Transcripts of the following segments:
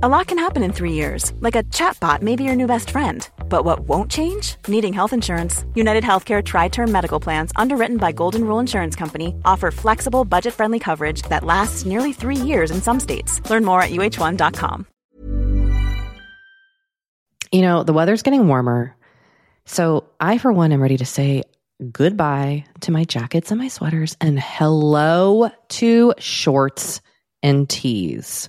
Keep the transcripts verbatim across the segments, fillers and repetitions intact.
A lot can happen in three years, like a chatbot may be your new best friend. But what won't change? Needing health insurance. United Healthcare Tri-Term Medical Plans, underwritten by Golden Rule Insurance Company, offer flexible, budget-friendly coverage that lasts nearly three years in some states. Learn more at U H one dot com. You know, the weather's getting warmer, so I, for one, am ready to say goodbye to my jackets and my sweaters and hello to shorts and tees.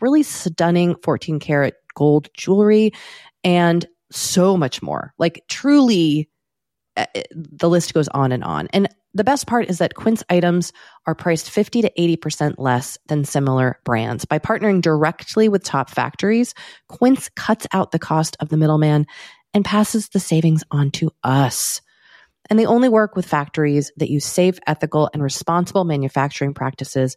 really stunning fourteen karat gold jewelry, and so much more. Like, truly, the list goes on and on. And the best part is that Quince items are priced fifty to eighty percent less than similar brands. By partnering directly with top factories, Quince cuts out the cost of the middleman and passes the savings on to us. And they only work with factories that use safe, ethical, and responsible manufacturing practices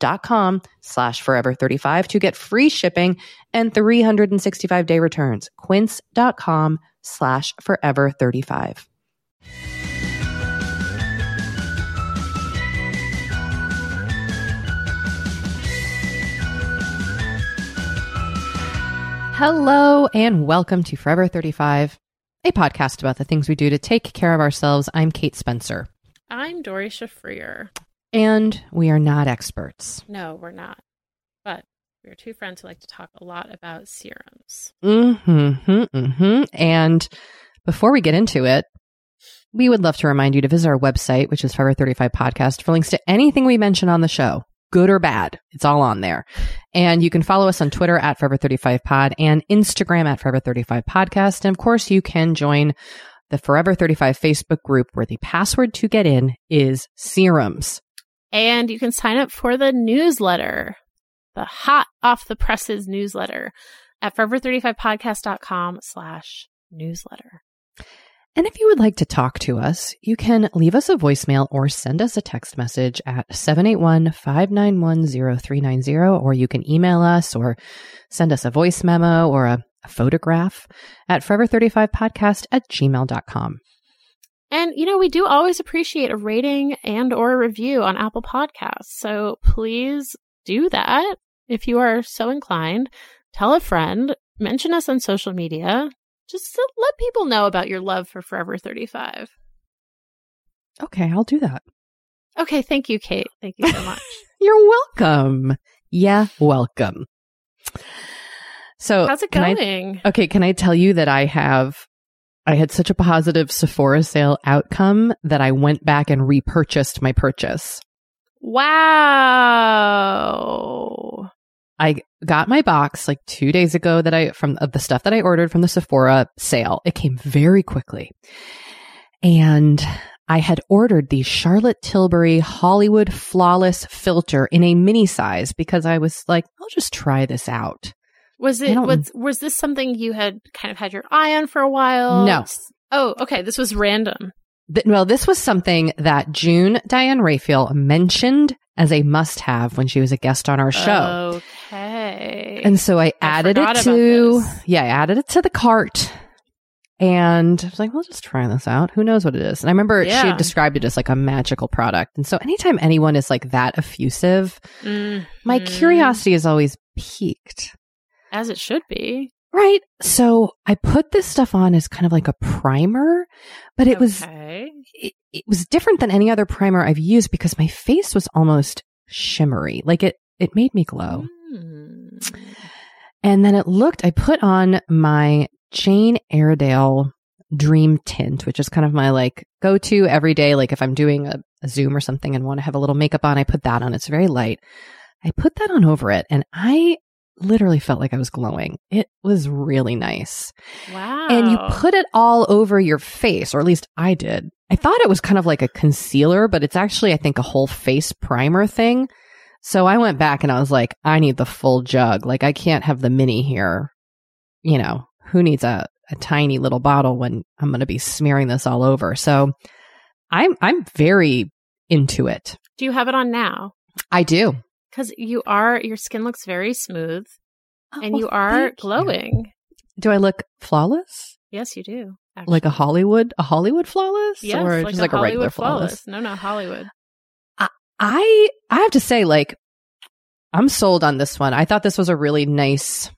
dot com slash forever thirty-five to get free shipping and three hundred sixty-five day returns. Quince.com slash forever thirty-five. Hello and welcome to Forever thirty-five, a podcast about the things we do to take care of ourselves. I'm Kate Spencer. I'm Dori Shafrir. And we are not experts. No, we're not. But we're two friends who like to talk a lot about serums. Mm-hmm, mm-hmm. And before we get into it, we would love to remind you to visit our website, which is Forever thirty-five Podcast, for links to anything we mention on the show. Good or bad, it's all on there. And you can follow us on Twitter at Forever thirty-five Pod and Instagram at Forever thirty-five Podcast. And of course, you can join the Forever thirty-five Facebook group, where the password to get in is serums. And you can sign up for the newsletter, the hot off the presses newsletter at Forever thirty-five Podcast dot com slash newsletter. And if you would like to talk to us, you can leave us a voicemail or send us a text message at seven eight one, five nine one, zero three nine zero, or you can email us or send us a voice memo or a, a photograph at forever thirty-five podcast at gmail dot com. And, you know, we do always appreciate a rating and or a review on Apple Podcasts. So please do that if you are so inclined. Tell a friend, mention us on social media. Just let people know about your love for Forever thirty-five. Okay, I'll do that. Okay, thank you, Kate. Thank you so much. You're welcome. Yeah, welcome. So, how's it going? I, okay, can I tell you that I have, I had such a positive Sephora sale outcome that I went back and repurchased my purchase. Wow. I got my box like two days ago that I from of the stuff that I ordered from the Sephora sale. It came very quickly. And I had ordered the Charlotte Tilbury Hollywood Flawless Filter in a mini size because I was like, I'll just try this out. Was it was was this something you had kind of had your eye on for a while? No. Oh, okay. This was random. Th- well, this was something that June Diane Raphael mentioned as a must-have when she was a guest on our show. Okay. And so I added I it to, yeah, I added it to the cart. And I was like, well, just try this out. Who knows what it is? And I remember yeah. she had described it as like a magical product. And so anytime anyone is like that effusive, mm-hmm. my curiosity is always piqued. As it should be. Right. So I put this stuff on as kind of like a primer, but it okay. was it, it was different than any other primer I've used because my face was almost shimmery. Like it, it made me glow. Mm. And then it looked, I put on my Jane Iredale Dream Tint, which is kind of my like go-to every day. Like if I'm doing a, a Zoom or something and want to have a little makeup on, I put that on. It's very light. I put that on over it and I literally felt like I was glowing. It was really nice. Wow. And you put it all over your face, or at least I did. I thought it was kind of like a concealer, but it's actually, I think, a whole face primer thing. So I went back and I was like, I need the full jug. Like I can't have the mini here, you know. Who needs a, a tiny little bottle when I'm going to be smearing this all over? So I'm I'm very into it. Do you have it on now? I do. Because you are, your skin looks very smooth oh, and you well, are glowing. You. Do I look flawless? Yes, you do. Actually. Like a Hollywood, a Hollywood flawless? Yes, or like just a like a Hollywood regular flawless? flawless? No, no, Hollywood. I, I I have to say, like, I'm sold on this one. I thought this was a really nice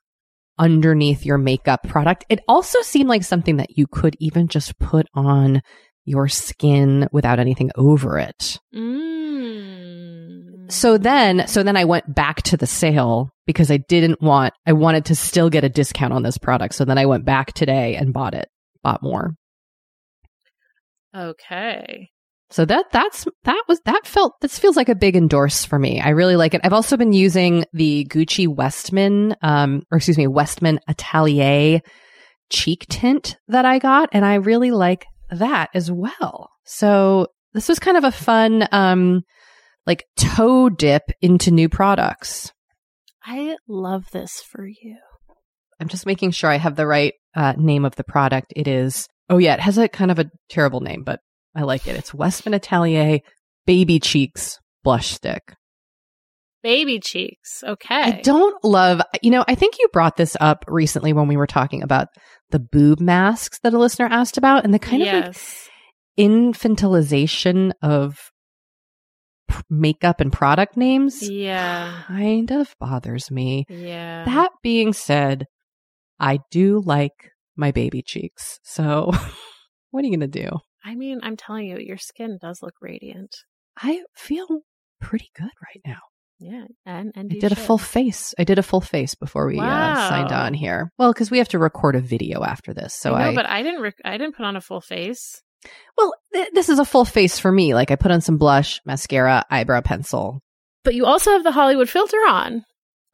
underneath your makeup product. It also seemed like something that you could even just put on your skin without anything over it. Mm. So then, so then I went back to the sale because I didn't want, I wanted to still get a discount on this product. So then I went back today and bought it, bought more. Okay. So that, that's, that was, that felt, this feels like a big endorse for me. I really like it. I've also been using the Gucci Westman, um, or excuse me, Westman Atelier cheek tint that I got. And I really like that as well. So this was kind of a fun, um, like toe dip into new products. I love this for you. I'm just making sure I have the right uh, name of the product. It is, oh yeah, it has a kind of a terrible name, but I like it. It's Westman Atelier Baby Cheeks Blush Stick. Baby Cheeks. Okay. I don't love, you know, I think you brought this up recently when we were talking about the boob masks that a listener asked about and the kind yes. of like infantilization of p- makeup and product names. Yeah. Kind of bothers me. Yeah. That being said, I do like my baby cheeks. So what are you going to do? I mean, I'm telling you, your skin does look radiant. I feel pretty good right now. Yeah. And, and I did should. a full face. I did a full face before we wow. uh, signed on here. Well, because we have to record a video after this. So I know, I, but I didn't, rec- I didn't put on a full face. Well, th- this is a full face for me. Like I put on some blush, mascara, eyebrow pencil. But you also have the Hollywood filter on.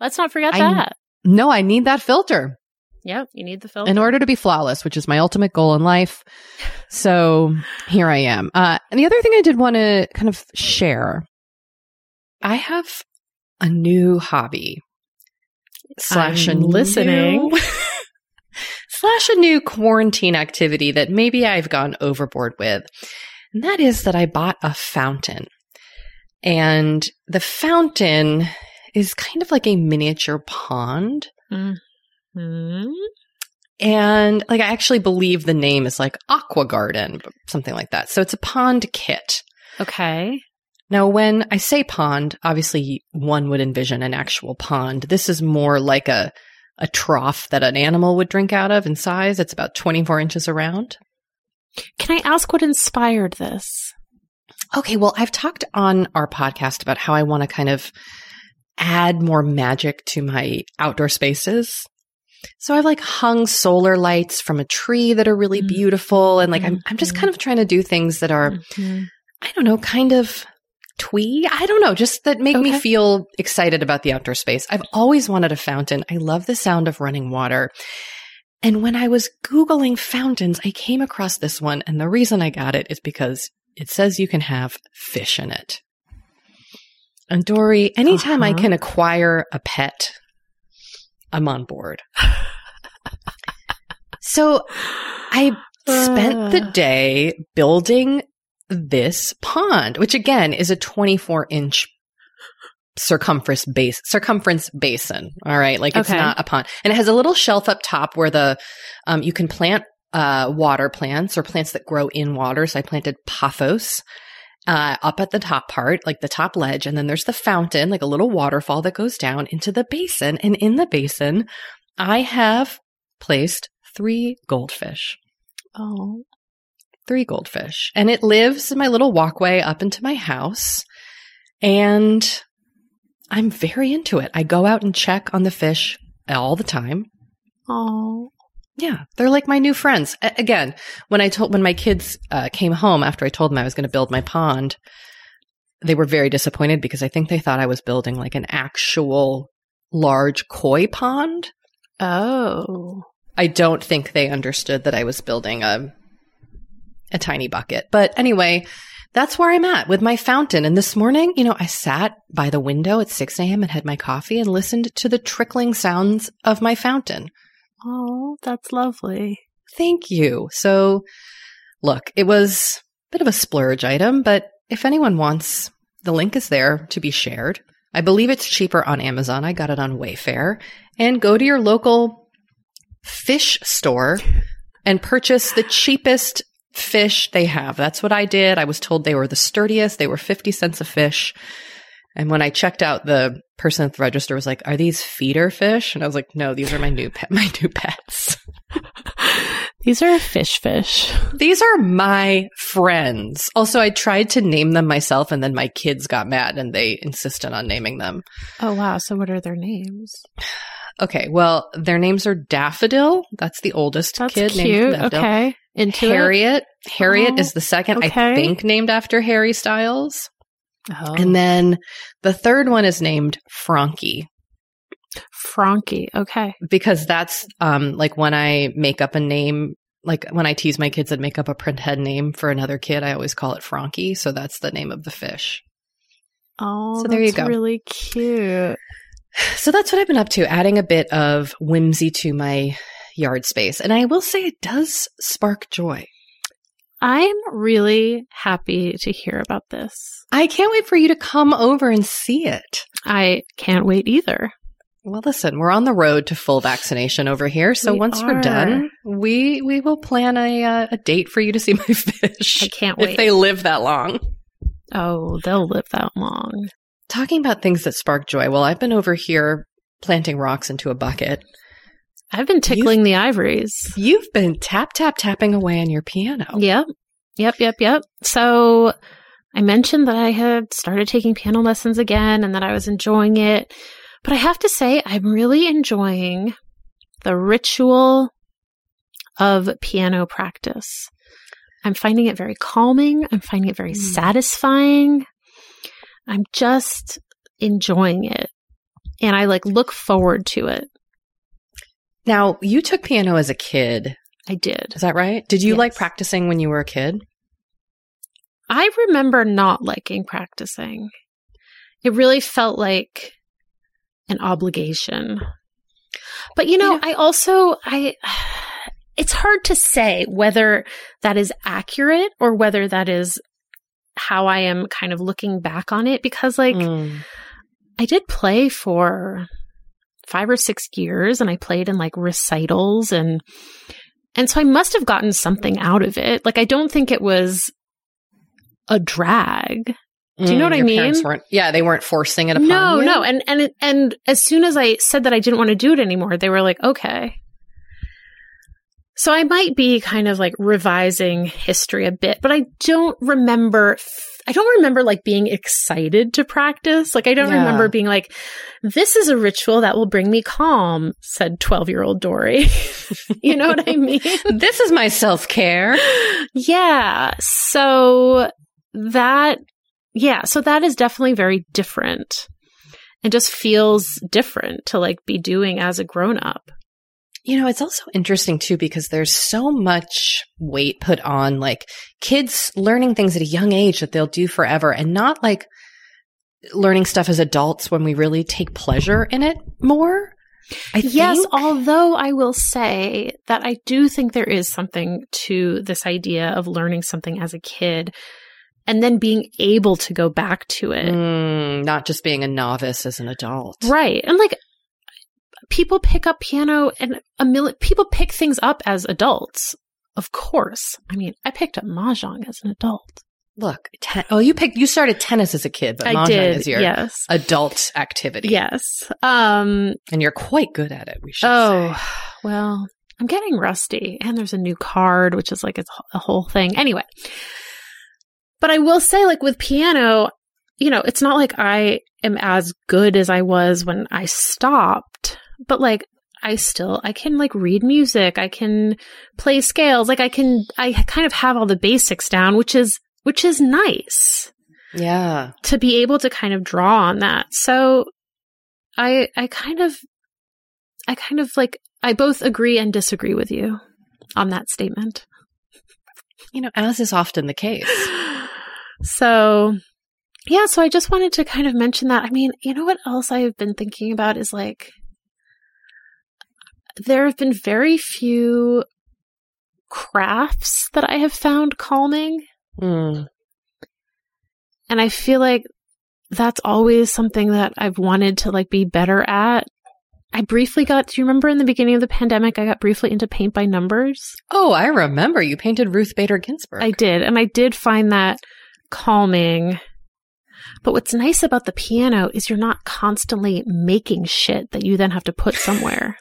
Let's not forget I, that. No, I need that filter. Yep, you need the filter. In order to be flawless, which is my ultimate goal in life. So here I am. Uh, and the other thing I did want to kind of share, I have a new hobby. Slash I'm a new, listening. slash a new quarantine activity that maybe I've gone overboard with. And that is that I bought a fountain. And the fountain is kind of like a miniature pond. Mm. Mm-hmm. And like I actually believe the name is like Aqua Garden, something like that. So it's a pond kit. Okay. Now, when I say pond, obviously one would envision an actual pond. This is more like a a trough that an animal would drink out of in size. It's about twenty-four inches around. Can I ask what inspired this? Okay. Well, I've talked on our podcast about how I want to kind of add more magic to my outdoor spaces. So I've like hung solar lights from a tree that are really mm-hmm. beautiful. And like, I'm I'm just kind of trying to do things that are, mm-hmm. I don't know, kind of twee. I don't know, just that make okay. me feel excited about the outdoor space. I've always wanted a fountain. I love the sound of running water. And when I was Googling fountains, I came across this one. And the reason I got it is because it says you can have fish in it. And Dory, anytime uh-huh. I can acquire a pet, I'm on board. So I spent the day building this pond, which again is a twenty-four inch circumference base, circumference basin. All right. Like it's okay. not a pond. And it has a little shelf up top where the, um, you can plant uh, water plants or plants that grow in water. So I planted pothos uh, up at the top part, like the top ledge. And then there's the fountain, like a little waterfall that goes down into the basin. And in the basin, I have placed three goldfish. Oh, three goldfish. And it lives in my little walkway up into my house. And I'm very into it. I go out and check on the fish all the time. Oh, yeah. They're like my new friends. A- again, when I told, when my kids uh, came home after I told them I was going to build my pond, they were very disappointed because I think they thought I was building like an actual large koi pond. Oh. I don't think they understood that I was building a a tiny bucket. But anyway, that's where I'm at with my fountain. And this morning, you know, I sat by the window at six a.m. and had my coffee and listened to the trickling sounds of my fountain. Oh, that's lovely. Thank you. So, look, it was a bit of a splurge item, but if anyone wants, the link is there to be shared. I believe it's cheaper on Amazon. I got it on Wayfair. And go to your local fish store and purchase the cheapest fish they have. That's what I did. I was told they were the sturdiest. They were fifty cents a fish. And when I checked out, the person at the register was like, "Are these feeder fish?" And I was like, "No, these are my new pet, my new pets." These are fish fish. These are my friends. Also, I tried to name them myself, and then my kids got mad and they insisted on naming them. Oh, wow. So what are their names? Okay. Well, their names are Daffodil. That's the oldest That's kid. Cute. Named Daffodil. Okay. Into Harriet. It? Harriet oh, is the second, okay. I think, named after Harry Styles. Oh. And then the third one is named Frankie. Frankie. Okay. Because that's um, like when I make up a name, like when I tease my kids and make up a printhead name for another kid, I always call it Frankie. So that's the name of the fish. Oh, so there that's you go. Really cute. So that's what I've been up to, adding a bit of whimsy to my yard space. And I will say it does spark joy. I'm really happy to hear about this. I can't wait for you to come over and see it. I can't wait either. Well, listen, we're on the road to full vaccination over here. So we once are. we're done, we we will plan a uh, a date for you to see my fish. I can't wait. If they live that long. Oh, they'll live that long. Talking about things that spark joy. Well, I've been over here planting rocks into a bucket. I've been tickling you've, the ivories. You've been tap, tap, tapping away on your piano. Yep. Yep, yep, yep. So I mentioned that I had started taking piano lessons again and that I was enjoying it. But I have to say, I'm really enjoying the ritual of piano practice. I'm finding it very calming. I'm finding it very mm. satisfying. I'm just enjoying it. And I like look forward to it. Now, you took piano as a kid. I did. Is that right? Did you yes. like practicing when you were a kid? I remember not liking practicing. It really felt like an obligation. But, you know, you know I also, I, it's hard to say whether that is accurate or whether that is how I am kind of looking back on it. Because, like, mm. I did play for five or six years and I played in like recitals and, and so I must have gotten something out of it. Like, I don't think it was a drag. Do you know mm, what I mean? Parents weren't, yeah. They weren't forcing it upon no, you. No, no. And, and, it, and as soon as I said that I didn't want to do it anymore, they were like, okay. So I might be kind of like revising history a bit, but I don't remember, I don't remember like being excited to practice. Like I don't yeah. remember being like, this is a ritual that will bring me calm, said twelve-year-old Dory. You know what I mean? This is my self-care. Yeah. So that, yeah. So that is definitely very different and just feels different to like be doing as a grown-up. You know, it's also interesting too, because there's so much weight put on like kids learning things at a young age that they'll do forever and not like learning stuff as adults when we really take pleasure in it more. I yes, think. Although I will say that I do think there is something to this idea of learning something as a kid and then being able to go back to it. Mm, not just being a novice as an adult. Right. And like, people pick up piano and a mil- people pick things up as adults. Of course. I mean, I picked up Mahjong as an adult. Look, ten- oh, you picked, you started tennis as a kid, but I Mahjong did, is your yes. adult activity. Yes. Um, and you're quite good at it, we should oh, say. Oh, well, I'm getting rusty. And there's a new card, which is like a, a whole thing. Anyway. But I will say, like with piano, you know, it's not like I am as good as I was when I stopped, but like, I still, I can like read music. I can play scales. Like I can, I kind of have all the basics down, which is, which is nice. Yeah. To be able to kind of draw on that. So I, I kind of, I kind of like, I both agree and disagree with you on that statement. You know, as is often the case. So yeah. So I just wanted to kind of mention that. I mean, you know what else I've been thinking about is like, there have been very few crafts that I have found calming. Mm. And I feel like that's always something that I've wanted to like be better at. I briefly got, do you remember in the beginning of the pandemic, I got briefly into paint by numbers? Oh, I remember. You painted Ruth Bader Ginsburg. I did. And I did find that calming. But what's nice about the piano is you're not constantly making shit that you then have to put somewhere,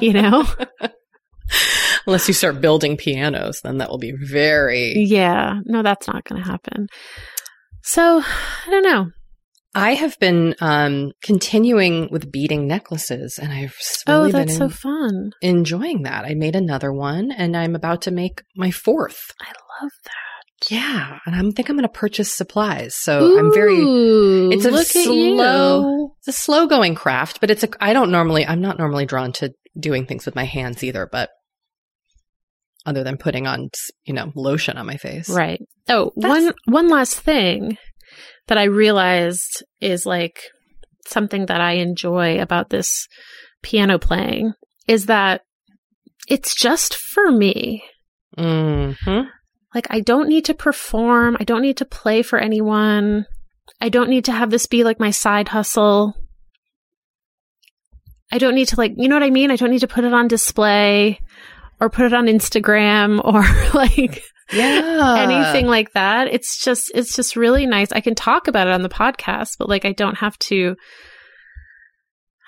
you know? Unless you start building pianos, then that will be very... Yeah. No, that's not going to happen. So, I don't know. I have been um, continuing with beading necklaces, and I've really oh, that's been en- so fun. enjoying that. I made another one, and I'm about to make my fourth. I love that. Yeah, and I think I'm going to purchase supplies. So Ooh, I'm very it's a slow it's a slow going craft, but it's a I don't normally I'm not normally drawn to doing things with my hands either, but other than putting on, you know, lotion on my face. Right. Oh, That's- one one last thing that I realized is like something that I enjoy about this piano playing is that it's just for me. Mm-hmm. Like, I don't need to perform. I don't need to play for anyone. I don't need to have this be like my side hustle. I don't need to like, you know what I mean? I don't need to put it on display or put it on Instagram or like yeah. anything like that. It's just, it's just really nice. I can talk about it on the podcast, but like, I don't have to,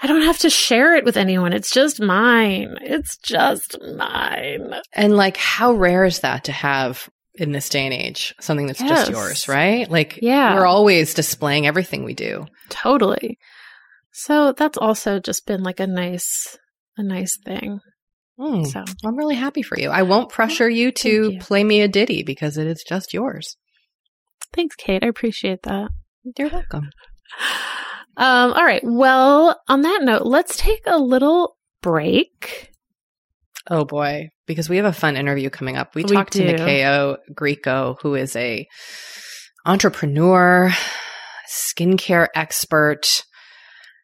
I don't have to share it with anyone. It's just mine. It's just mine. And like, how rare is that to have in this day and age? Something that's yes. just yours, right? Like, yeah. we're always displaying everything we do. Totally. So that's also just been like a nice, a nice thing. Mm, so I'm really happy for you. I won't pressure you to you. play me a ditty because it is just yours. Thanks, Kate. I appreciate that. You're welcome. Um, all right. Well, on that note, let's take a little break. Oh, boy. Because we have a fun interview coming up. We, we talked do. to Nyakio Grieco, who is a entrepreneur, skincare expert,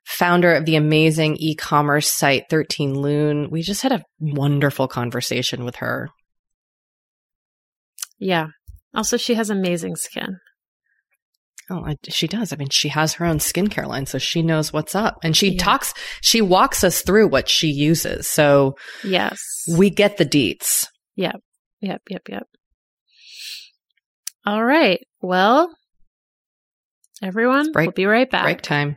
founder of the amazing e-commerce site thirteen Lune. We just had a wonderful conversation with her. Yeah. Also, she has amazing skin. Oh, I, she does. I mean, she has her own skincare line, so she knows what's up. And she yeah. talks, she walks us through what she uses. So yes, we get the deets. Yep, yep, yep, yep. All right. Well, everyone, break, we'll be right back. Break time.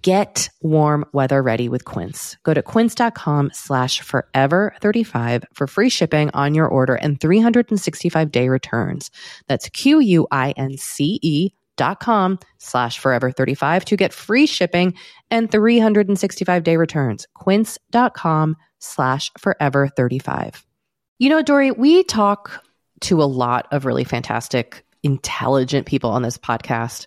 get warm weather ready with Quince. Go to quince.com slash forever thirty-five for free shipping on your order and three hundred sixty-five day returns. That's Q-U-I-N-C-E dot com slash forever thirty-five to get free shipping and three hundred sixty-five day returns. Quince.com slash forever thirty-five. You know, Dory, we talk to a lot of really fantastic, intelligent people on this podcast.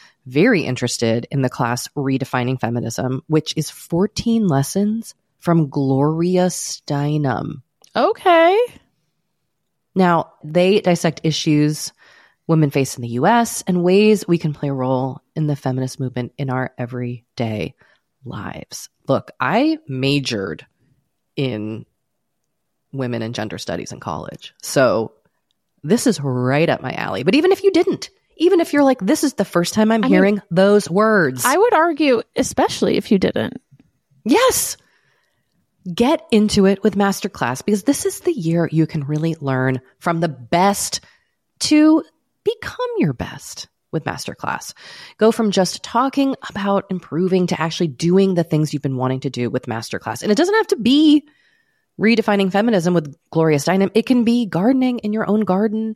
very interested in the class Redefining Feminism, which is fourteen lessons from Gloria Steinem. Okay. Now, they dissect issues women face in the U S and ways we can play a role in the feminist movement in our everyday lives. Look, I majored in women and gender studies in college, so this is right up my alley. But even if you didn't, even if you're like, this is the first time I'm I hearing mean, those words. I would argue, especially if you didn't. Yes. Get into it with Masterclass, because this is the year you can really learn from the best to become your best with Masterclass. Go from just talking about improving to actually doing the things you've been wanting to do with Masterclass. And it doesn't have to be Redefining Feminism with Gloria Steinem. It can be gardening in your own garden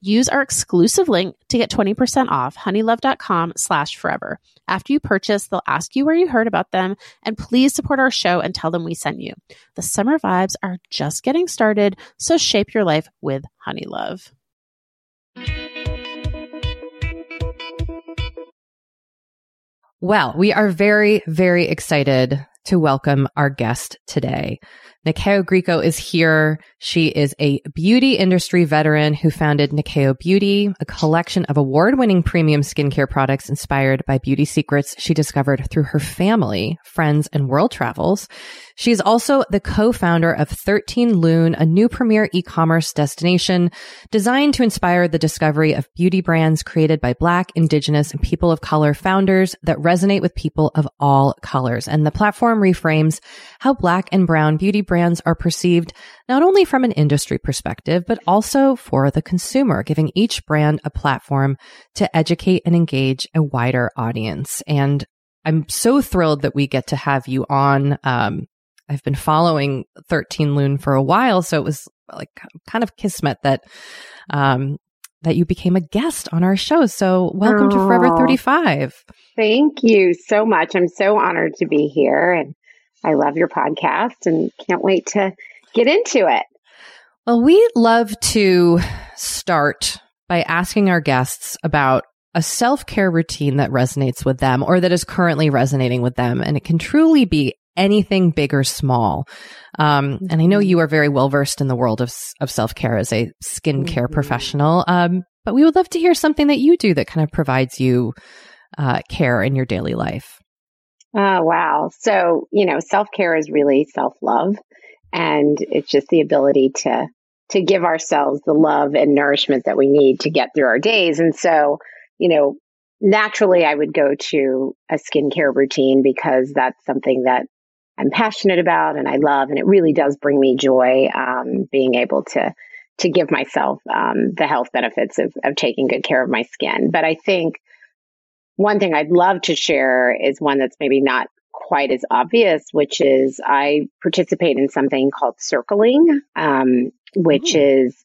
Use our exclusive link to get twenty percent off honeylove.com slash forever. After you purchase, they'll ask you where you heard about them, and please support our show and tell them we sent you. The summer vibes are just getting started, so shape your life with Honey Love. Well, we are very, very excited to welcome our guest today. Nyakio Grieco is here. She is a beauty industry veteran who founded Nyakio Beauty, a collection of award-winning premium skincare products inspired by beauty secrets she discovered through her family, friends, and world travels. She is also the co-founder of thirteen Lune, a new premier e-commerce destination designed to inspire the discovery of beauty brands created by Black, Indigenous, and people of color founders that resonate with people of all colors. And the platform reframes how Black and brown beauty brands brands are perceived not only from an industry perspective, but also for the consumer, giving each brand a platform to educate and engage a wider audience. And I'm so thrilled that we get to have you on. Um, I've been following thirteen Lune for a while, so it was like kind of kismet that um, that you became a guest on our show. So welcome Aww. to Forever thirty-five. Thank you so much. I'm so honored to be here. And I love your podcast and can't wait to get into it. Well, we love to start by asking our guests about a self-care routine that resonates with them or that is currently resonating with them. And it can truly be anything big or small. Um, mm-hmm. And I know you are very well-versed in the world of, of self-care as a skincare mm-hmm. professional, um, but we would love to hear something that you do that kind of provides you uh, care in your daily life. Oh, wow. So, you know, self-care is really self-love, and it's just the ability to to give ourselves the love and nourishment that we need to get through our days. And so, you know, naturally I would go to a skincare routine because that's something that I'm passionate about and I love, and it really does bring me joy, um, being able to to give myself um, the health benefits of, of taking good care of my skin. But I think one thing I'd love to share is one that's maybe not quite as obvious, which is I participate in something called circling, um, which mm-hmm. is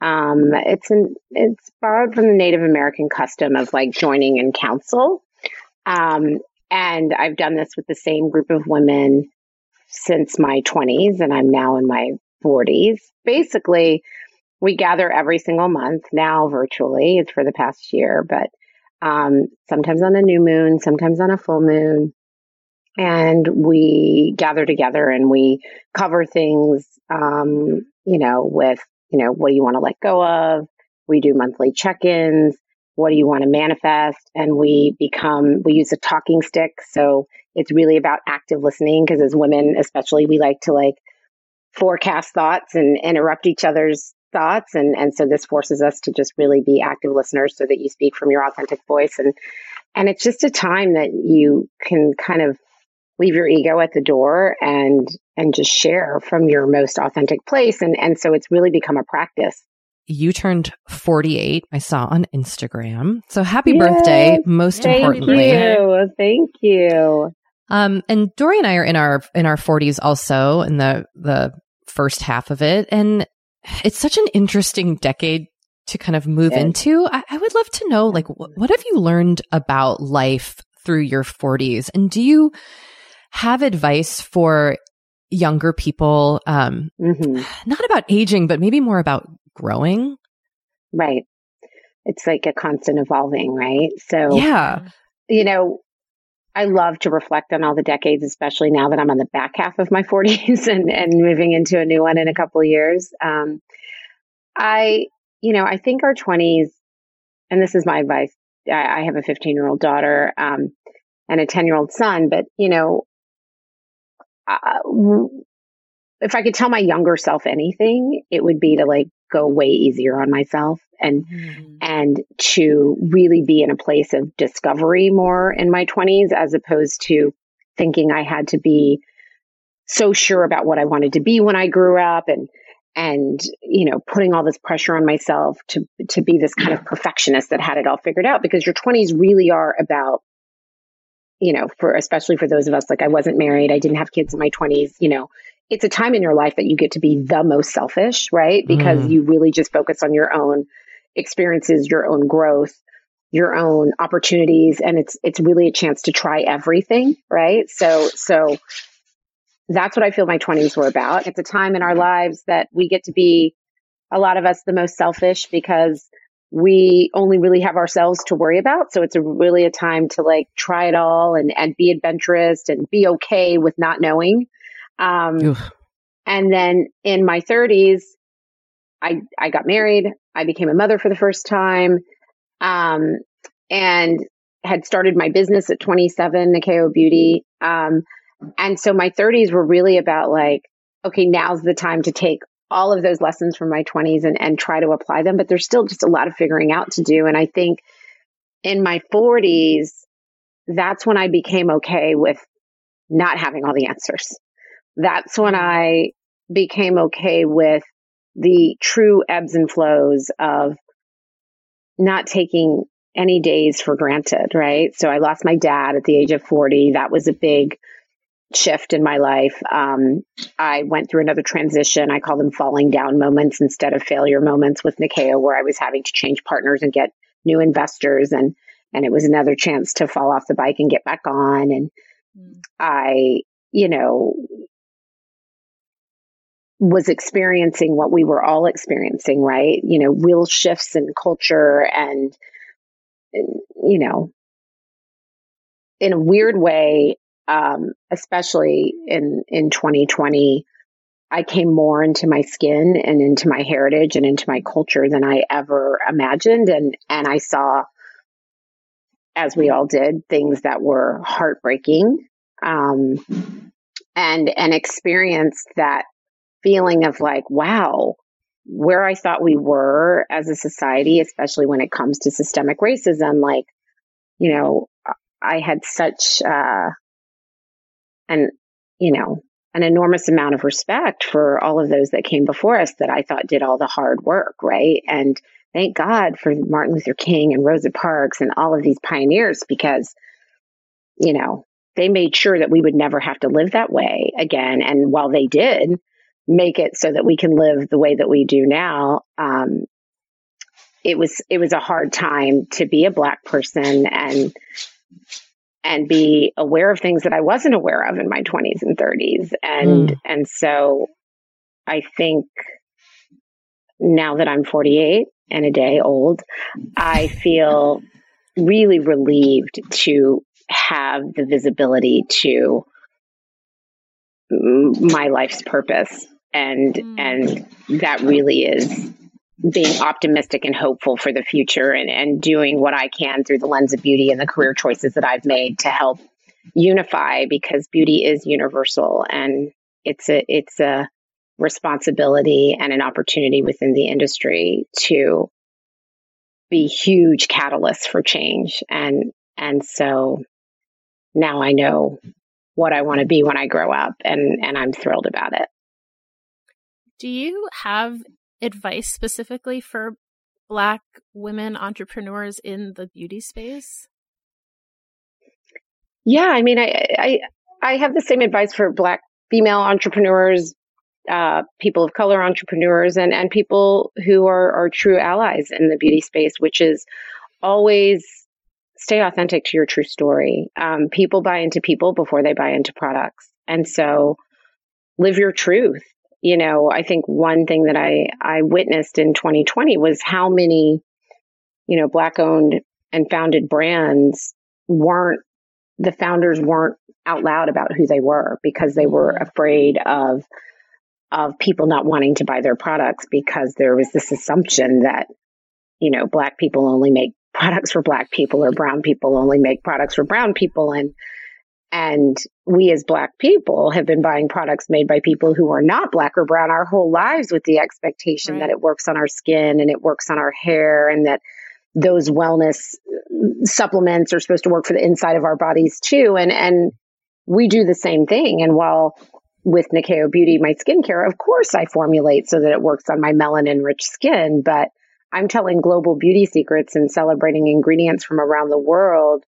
um, it's an it's borrowed from the Native American custom of like joining in council, um, and I've done this with the same group of women since my twenties, and I'm now in my forties. Basically, we gather every single month now virtually. It's for the past year, but. Um, sometimes on a new moon, sometimes on a full moon. And we gather together and we cover things, um, you know, with, you know, what do you want to let go of? We do monthly check-ins. What do you want to manifest? And we become, we use a talking stick. So it's really about active listening because as women, especially, we like to like forecast thoughts and interrupt each other's thoughts. And, and so this forces us to just really be active listeners so that you speak from your authentic voice. And, and it's just a time that you can kind of leave your ego at the door and, and just share from your most authentic place. And, and so it's really become a practice. You turned forty-eight, I saw on Instagram. So happy Yay. birthday, most Thank importantly. You. Thank you. Um, and Dory and I are in our, in our forties also in the, the first half of it. And it's such an interesting decade to kind of move yes. into. I, I would love to know, like, wh- what have you learned about life through your forties? And do you have advice for younger people, um, mm-hmm. not about aging, but maybe more about growing? Right. it's like a constant evolving, right? So, yeah, you know, I love to reflect on all the decades, especially now that I'm on the back half of my forties and, and moving into a new one in a couple of years. Um, I, you know, I think our twenties, and this is my advice. I, I have a fifteen-year-old daughter um, and a ten-year-old son, but, you know, uh, if I could tell my younger self anything, it would be to like go way easier on myself and, mm. and to really be in a place of discovery more in my twenties, as opposed to thinking I had to be so sure about what I wanted to be when I grew up and, and, you know, putting all this pressure on myself to, to be this kind of perfectionist that had it all figured out, because your twenties really are about, you know, for, especially for those of us, like I wasn't married, I didn't have kids in my twenties, you know, it's a time in your life that you get to be the most selfish, right? Because mm. you really just focus on your own experiences, your own growth, your own opportunities. And it's, it's really a chance to try everything, right? So, so that's what I feel my twenties were about. It's a time in our lives that we get to be, a lot of us, the most selfish, because we only really have ourselves to worry about. So it's a really a time to like try it all and, and be adventurous and be okay with not knowing. Um, Oof. And then in my thirties, I, I got married, I became a mother for the first time, um, and had started my business at twenty-seven, Nyakio Beauty. Um, and so my thirties were really about like, okay, now's the time to take all of those lessons from my twenties and, and try to apply them, but there's still just a lot of figuring out to do. And I think in my forties, that's when I became okay with not having all the answers. That's when I became okay with the true ebbs and flows of not taking any days for granted, right? So I lost my dad at the age of forty. That was a big shift in my life. Um, I went through another transition. I call them falling down moments instead of failure moments with Nyakio, where I was having to change partners and get new investors. And, and it was another chance to fall off the bike and get back on. And I, you know, was experiencing what we were all experiencing, right? You know, real shifts in culture and, you know, in a weird way, um, especially in, in twenty twenty, I came more into my skin and into my heritage and into my culture than I ever imagined. And, and I saw, as we all did, things that were heartbreaking, um, and, and experienced that feeling of like, wow, where I thought we were as a society, especially when it comes to systemic racism, like, you know, I had such uh, an, you know, an enormous amount of respect for all of those that came before us that I thought did all the hard work, right? And thank God for Martin Luther King and Rosa Parks and all of these pioneers, because, you know, they made sure that we would never have to live that way again. And while they did, make it so that we can live the way that we do now. Um, it was, it was a hard time to be a Black person and, and be aware of things that I wasn't aware of in my twenties and thirties. And, mm. and so I think now that I'm forty-eight and a day old, I feel really relieved to have the visibility to my life's purpose. And, and that really is being optimistic and hopeful for the future and, and doing what I can through the lens of beauty and the career choices that I've made to help unify, because beauty is universal and it's a, it's a responsibility and an opportunity within the industry to be huge catalysts for change. And, and so now I know what I want to be when I grow up, and, and I'm thrilled about it. Do you have advice specifically for Black women entrepreneurs in the beauty space? Yeah, I mean, I I, I have the same advice for Black female entrepreneurs, uh, people of color entrepreneurs, and, and people who are, are true allies in the beauty space, which is always stay authentic to your true story. Um, people buy into people before they buy into products. And so live your truth. You know, I think one thing that I, I witnessed in twenty twenty was how many, you know, Black owned and founded brands weren't, the founders weren't out loud about who they were because they were afraid of, of people not wanting to buy their products because there was this assumption that, you know, Black people only make products for Black people or brown people only make products for brown people. And, and we as Black people have been buying products made by people who are not Black or brown our whole lives with the expectation right. that it works on our skin and it works on our hair and that those wellness supplements are supposed to work for the inside of our bodies too. And, and we do the same thing. And while with Nyakio Beauty, my skincare, of course I formulate so that it works on my melanin rich skin, but I'm telling global beauty secrets and celebrating ingredients from around the world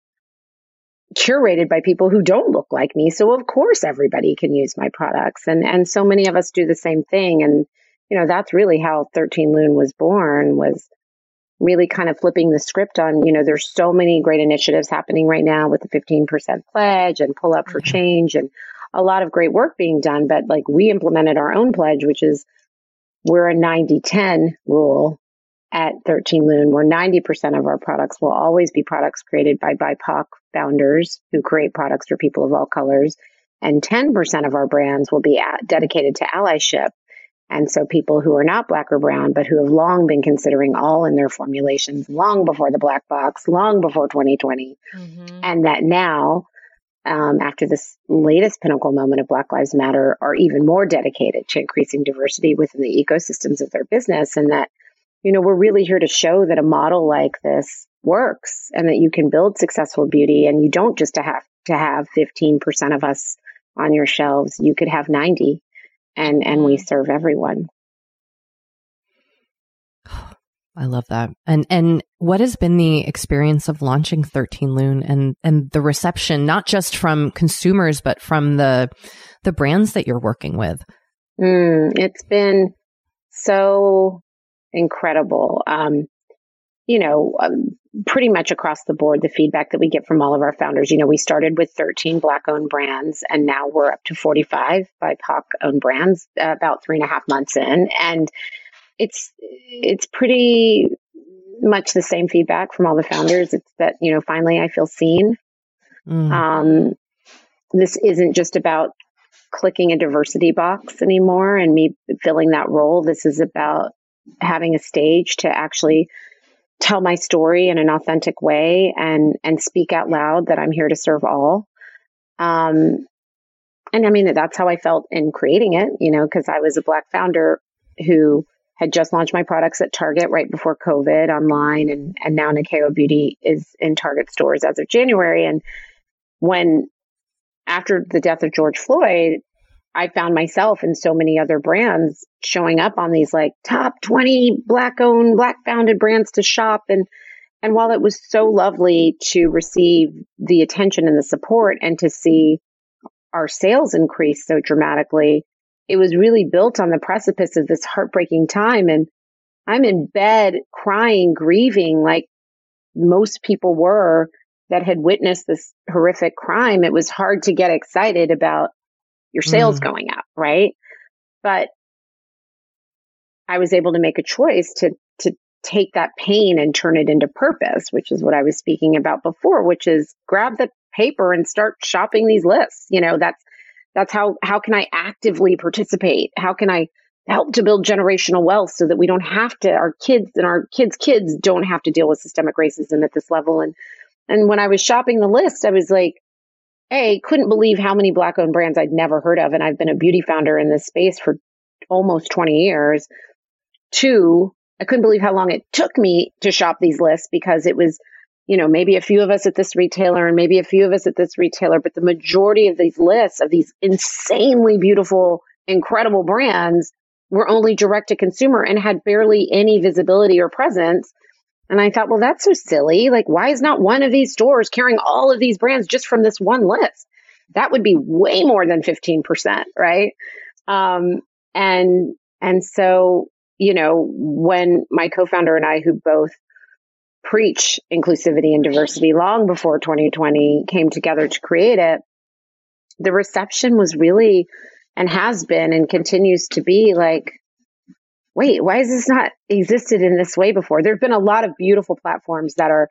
curated by people who don't look like me. So of course everybody can use my products. And, and so many of us do the same thing. And, you know, that's really how thirteen Lune was born, was really kind of flipping the script on, you know, there's so many great initiatives happening right now with the fifteen percent pledge and Pull Up for Change and a lot of great work being done. But like we implemented our own pledge, which is we're a ninety ten rule at thirteen Lune, where ninety percent of our products will always be products created by B I P O C founders who create products for people of all colors. And ten percent of our brands will be at, dedicated to allyship. And so people who are not Black or brown, but who have long been considering all in their formulations, long before the black box, long before twenty twenty. Mm-hmm. And that now, um, after this latest pinnacle moment of Black Lives Matter, are even more dedicated to increasing diversity within the ecosystems of their business. And that, you know, we're really here to show that a model like this works and that you can build successful beauty and you don't just have to have fifteen percent of us on your shelves. You could have ninety and, and we serve everyone. I love that. And, and what has been the experience of launching thirteen Lune and, and the reception, not just from consumers, but from the, the brands that you're working with? Mm, it's been so incredible. Um, you know, um, pretty much across the board, the feedback that we get from all of our founders, you know, we started with thirteen Black owned brands and now we're up to forty-five B I P O C owned brands uh, about three and a half months in. And it's, it's pretty much the same feedback from all the founders. It's that, you know, finally I feel seen. Mm. Um, this isn't just about clicking a diversity box anymore and me filling that role. This is about having a stage to actually tell my story in an authentic way and, and speak out loud that I'm here to serve all. Um, and I mean, that's how I felt in creating it, you know, because I was a Black founder who had just launched my products at Target right before COVID online. And, and now Nyakio Beauty is in Target stores as of January. And when, after the death of George Floyd, I found myself and so many other brands showing up on these like top twenty Black owned, Black founded brands to shop. And, and while it was so lovely to receive the attention and the support and to see our sales increase so dramatically, it was really built on the precipice of this heartbreaking time. And I'm in bed crying, grieving like most people were that had witnessed this horrific crime. It was hard to get excited about your sales mm. going up, right? But I was able to make a choice to to take that pain and turn it into purpose, which is what I was speaking about before, which is grab the paper and start shopping these lists. You know, that's that's how how can I actively participate? How can I help to build generational wealth so that we don't have to, our kids and our kids' kids don't have to deal with systemic racism at this level? And and when I was shopping the list, I was like, I couldn't believe how many Black-owned brands I'd never heard of. And I've been a beauty founder in this space for almost twenty years. Two, I couldn't believe how long it took me to shop these lists because it was, you know, maybe a few of us at this retailer and maybe a few of us at this retailer. But the majority of these lists of these insanely beautiful, incredible brands were only direct to consumer and had barely any visibility or presence. And I thought, well, that's so silly. Like, why is not one of these stores carrying all of these brands just from this one list? That would be way more than fifteen percent, right? Um, and and so, you know, when my co-founder and I, who both preach inclusivity and diversity long before twenty twenty, came together to create it, the reception was really, and has been and continues to be like, wait, why has this not existed in this way before? There have been a lot of beautiful platforms that are,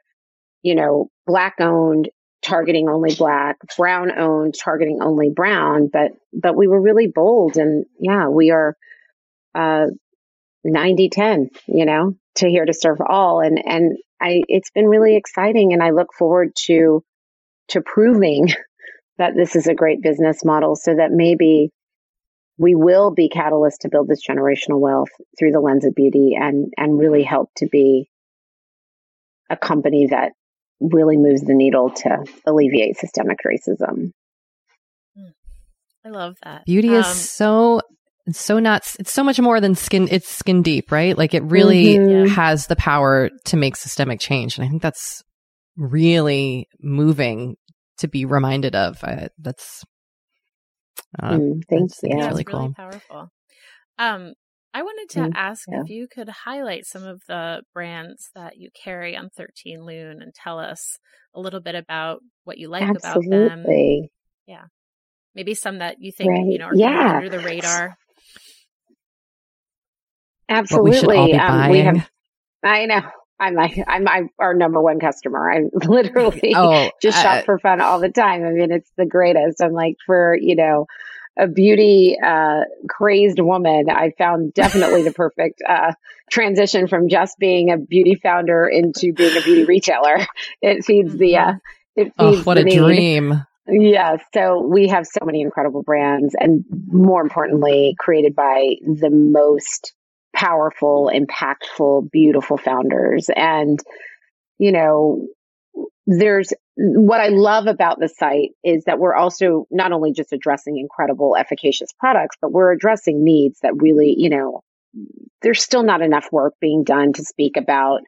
you know, Black owned, targeting only Black, brown owned, targeting only brown. But but we were really bold. And yeah, we are uh, ninety ten, you know, to here to serve all. And and I it's been really exciting. And I look forward to to proving that this is a great business model, so that maybe we will be catalysts to build this generational wealth through the lens of beauty, and and really help to be a company that really moves the needle to alleviate systemic racism. I love that. Beauty um, is so, so not, it's so much more than skin, it's skin deep, right? Like it really mm-hmm. has the power to make systemic change. And I think that's really moving to be reminded of. I, that's, Uh, mm, thanks. Yeah, it's really, cool. really powerful. Um, I wanted to mm, ask yeah. if you could highlight some of the brands that you carry on thirteen Lune and tell us a little bit about what you like Absolutely. about them. Yeah, maybe some that you think right. you know are yeah. under the radar. Absolutely, we, should all be um, we have. I know. I'm my, I'm my, our number one customer. I literally oh, just uh, shop for fun all the time. I mean, it's the greatest. I'm like, for, you know, a beauty uh, crazed woman, I found definitely the perfect uh, transition from just being a beauty founder into being a beauty retailer. It feeds the, uh, it feeds oh, what the a need. dream. Yeah. So we have so many incredible brands, and more importantly, created by the most powerful, impactful, beautiful founders. And, you know, there's what I love about the site is that we're also not only just addressing incredible, efficacious products, but we're addressing needs that really, you know, there's still not enough work being done to speak about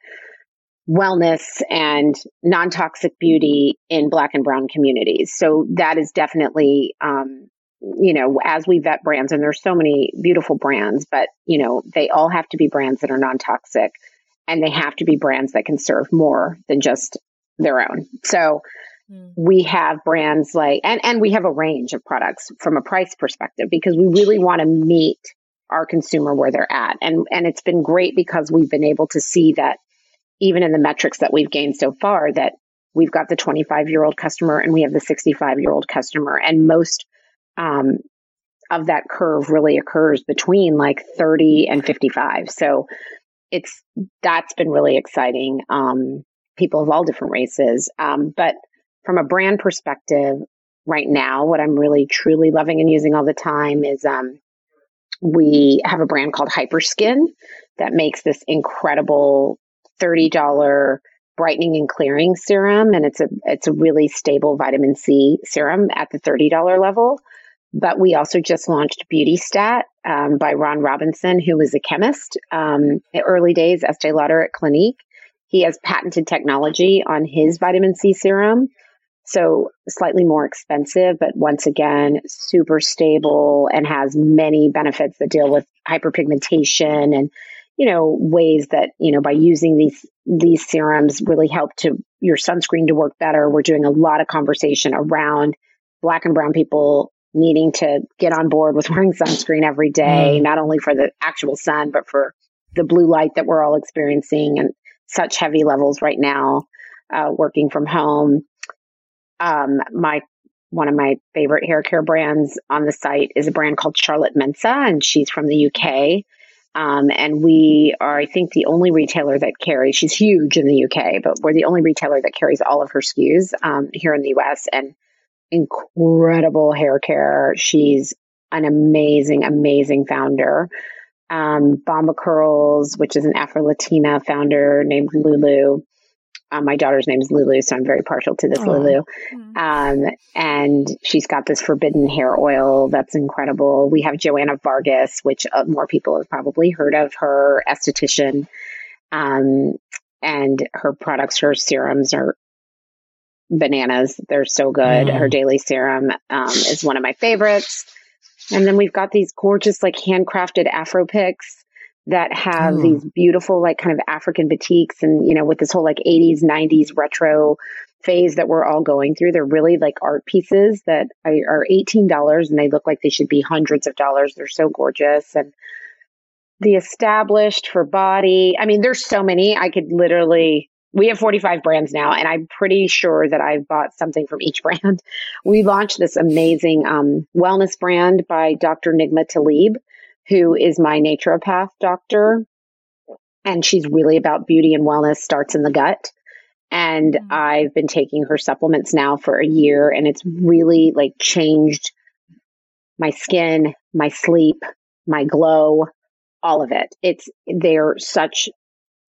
wellness and non-toxic beauty in Black and brown communities. So that is definitely, um, you know, as we vet brands, and there's so many beautiful brands, but, you know, they all have to be brands that are non-toxic, and they have to be brands that can serve more than just their own. So mm. we have brands like, and, and we have a range of products from a price perspective, because we really want to meet our consumer where they're at. And, and it's been great because we've been able to see that even in the metrics that we've gained so far, that we've got the twenty-five year old customer and we have the sixty-five year old customer. And most Um, of that curve really occurs between like thirty and fifty-five. So it's, that's been really exciting. Um, people of all different races. Um, but from a brand perspective right now, what I'm really truly loving and using all the time is, um, we have a brand called Hyperskin that makes this incredible thirty dollars brightening and clearing serum. And it's a, it's a really stable vitamin C serum at the thirty dollars level. But we also just launched Beauty Stat um, by Ron Robinson, who is a chemist. Um, in early days, Estee Lauder at Clinique. He has patented technology on his vitamin C serum. So slightly more expensive, but once again, super stable, and has many benefits that deal with hyperpigmentation and, you know, ways that, you know, by using these these serums really help to your sunscreen to work better. We're doing a lot of conversation around Black and brown people needing to get on board with wearing sunscreen every day, not only for the actual sun, but for the blue light that we're all experiencing and such heavy levels right now, uh, working from home. Um, my one of my favorite hair care brands on the site is a brand called Charlotte Mensah, and she's from the U K. Um, and we are, I think, the only retailer that carries, she's huge in the U K, but we're the only retailer that carries all of her S K Us um, here in the U S, and incredible hair care. She's an amazing, amazing founder. Um, Bomba Curls, which is an Afro-Latina founder named Lulu. Um, my daughter's name is Lulu, so I'm very partial to this Aww. Lulu. Um, and she's got this forbidden hair oil that's incredible. We have Joanna Vargas, which uh, more people have probably heard of, her esthetician. Um, and her products, her serums are bananas. They're so good. Mm. Her daily serum um, is one of my favorites. And then we've got these gorgeous, like, handcrafted Afro picks that have mm. these beautiful, like, kind of African batiks, and, you know, with this whole like eighties, nineties retro phase that we're all going through. They're really like art pieces that are eighteen dollars, and they look like they should be hundreds of dollars. They're so gorgeous. And the Established, For Body. I mean, there's so many. I could literally, we have forty-five brands now, and I'm pretty sure that I've bought something from each brand. We launched this amazing um, wellness brand by Doctor Nigma Talib, who is my naturopath doctor. And she's really about beauty and wellness, starts in the gut. And mm-hmm. I've been taking her supplements now for a year, and it's really like changed my skin, my sleep, my glow, all of it. It's, they're such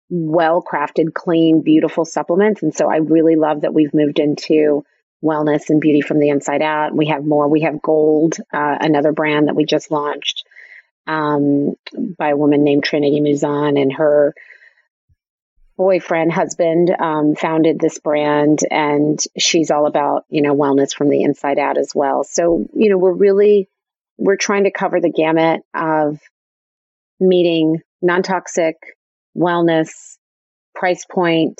well-crafted, clean, beautiful supplements. And so I really love that we've moved into wellness and beauty from the inside out. We have more. We have Gold, uh, another brand that we just launched. Um, by a woman named Trinity Muzan, and her boyfriend, husband, um, founded this brand, and she's all about, you know, wellness from the inside out as well. So, you know, we're really, we're trying to cover the gamut of meeting non-toxic, wellness, price point,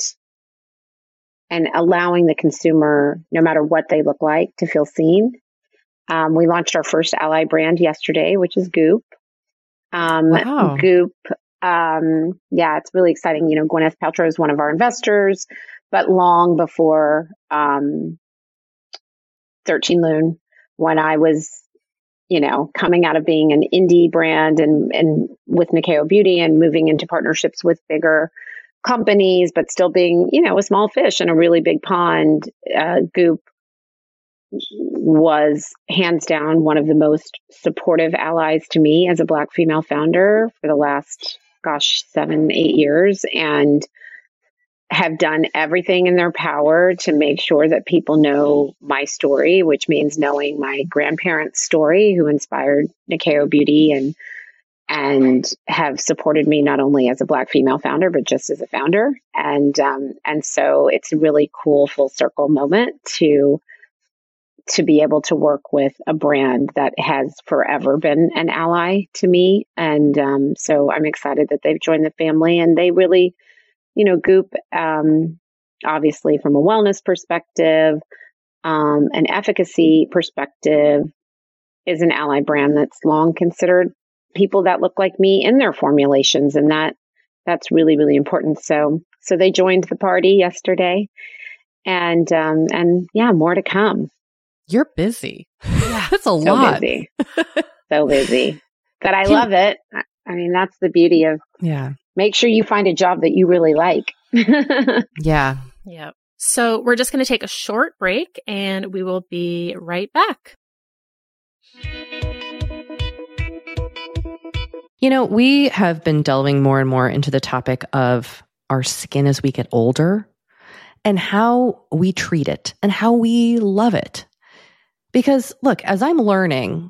and allowing the consumer, no matter what they look like, to feel seen. Um, we launched our first ally brand yesterday, which is Goop. Um, wow. Goop. Um, yeah, it's really exciting. You know, Gwyneth Paltrow is one of our investors, but long before, um, thirteen Lune, when I was, you know, coming out of being an indie brand and, and with Nyakio Beauty and moving into partnerships with bigger companies, but still being, you know, a small fish in a really big pond, uh, Goop was hands down one of the most supportive allies to me as a Black female founder for the last, gosh, seven, eight years, and have done everything in their power to make sure that people know my story, which means knowing my grandparents' story, who inspired Nyakio Beauty, and and have supported me not only as a Black female founder, but just as a founder. And um, and so it's a really cool full circle moment to to be able to work with a brand that has forever been an ally to me. And um, so I'm excited that they've joined the family, and they really, you know, Goop, um, obviously from a wellness perspective, um, an efficacy perspective, is an ally brand that's long considered people that look like me in their formulations. And that, that's really, really important. So, so they joined the party yesterday, and, um, and yeah, more to come. You're busy. Yeah, that's a so lot. Busy. So busy. But I Can, love it. I mean, that's the beauty of, yeah. Make sure you find a job that you really like. Yeah. Yeah. So we're just going to take a short break, and we will be right back. You know, we have been delving more and more into the topic of our skin as we get older, and how we treat it, and how we love it. Because look, as I'm learning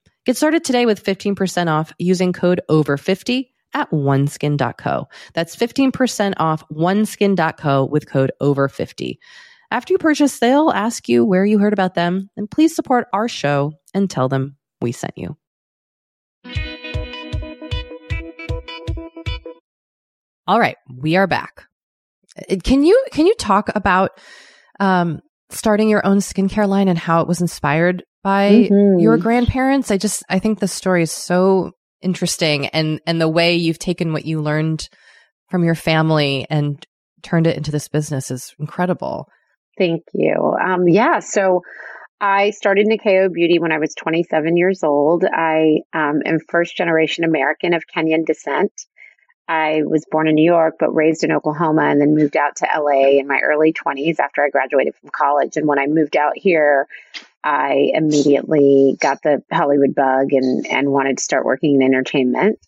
Get started today with fifteen percent off using code over fifty at one skin dot co. That's fifteen percent off one skin dot co with code over fifty. After you purchase, they'll ask you where you heard about them, and please support our show and tell them we sent you. All right, we are back. Can you can you talk about um, starting your own skincare line and how it was inspired by mm-hmm. your grandparents? I just I think the story is so interesting, and and the way you've taken what you learned from your family and turned it into this business is incredible. Thank you. Um, yeah, so I started Nyakio Beauty when I was twenty-seven years old. I um, am first generation American of Kenyan descent. I was born in New York, but raised in Oklahoma, and then moved out to L A in my early twenties after I graduated from college. And when I moved out here, I immediately got the Hollywood bug and, and wanted to start working in entertainment.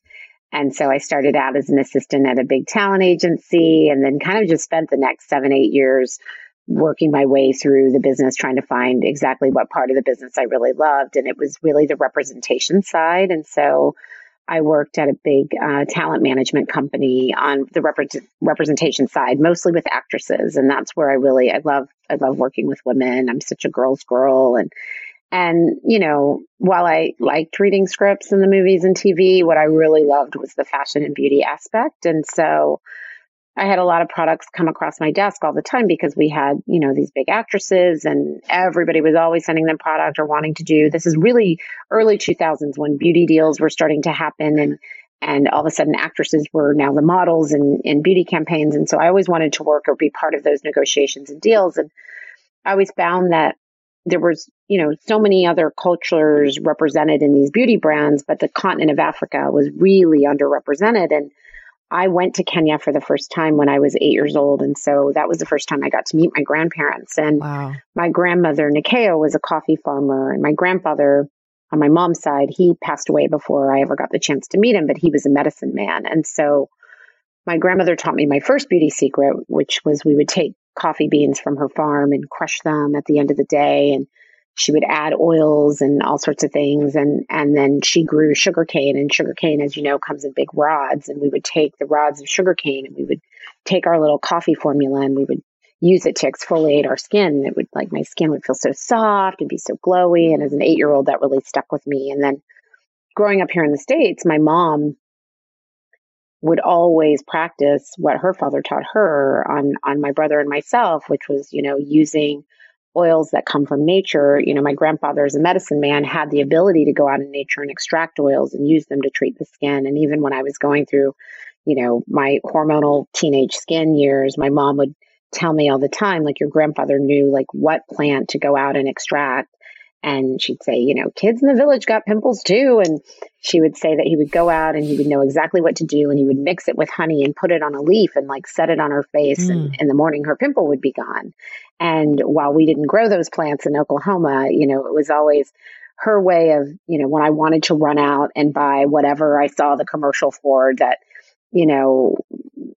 And so I started out as an assistant at a big talent agency, and then kind of just spent the next seven, eight years working my way through the business, trying to find exactly what part of the business I really loved. And it was really the representation side. And so I worked at a big uh, talent management company on the repre- representation side, mostly with actresses. And that's where I really, I love, I love working with women. I'm such a girl's girl. And And, you know, while I liked reading scripts in the movies and T V, what I really loved was the fashion and beauty aspect. And so I had a lot of products come across my desk all the time because we had, you know, these big actresses, and everybody was always sending them product or wanting to do. This is really early two thousands when beauty deals were starting to happen, and and all of a sudden actresses were now the models in, in beauty campaigns. And so I always wanted to work or be part of those negotiations and deals. And I always found that there was, you know, so many other cultures represented in these beauty brands, but the continent of Africa was really underrepresented. And I went to Kenya for the first time when I was eight years old. And so that was the first time I got to meet my grandparents. And wow. My grandmother, Nyakio, was a coffee farmer. And my grandfather, on my mom's side, he passed away before I ever got the chance to meet him, but he was a medicine man. And so my grandmother taught me my first beauty secret, which was we would take coffee beans from her farm and crush them at the end of the day. And she would add oils and all sorts of things. And, and then she grew sugarcane, and sugarcane, as you know, comes in big rods. And we would take the rods of sugarcane, and we would take our little coffee formula, and we would use it to exfoliate our skin. It would, like, my skin would feel so soft and be so glowy. And as an eight-year-old, that really stuck with me. And then growing up here in the States, my mom would always practice what her father taught her on, on my brother and myself, which was, you know, using oils that come from nature. You know, my grandfather, as a medicine man, had the ability to go out in nature and extract oils and use them to treat the skin. And even when I was going through, you know, my hormonal teenage skin years, my mom would tell me all the time, like, your grandfather knew, like, what plant to go out and extract. And she'd say, you know, kids in the village got pimples too. And she would say that he would go out and he would know exactly what to do. And he would mix it with honey and put it on a leaf and, like, set it on her face. Mm. And in the morning, her pimple would be gone. And while we didn't grow those plants in Oklahoma, you know, it was always her way of, you know, when I wanted to run out and buy whatever I saw the commercial for that, you know,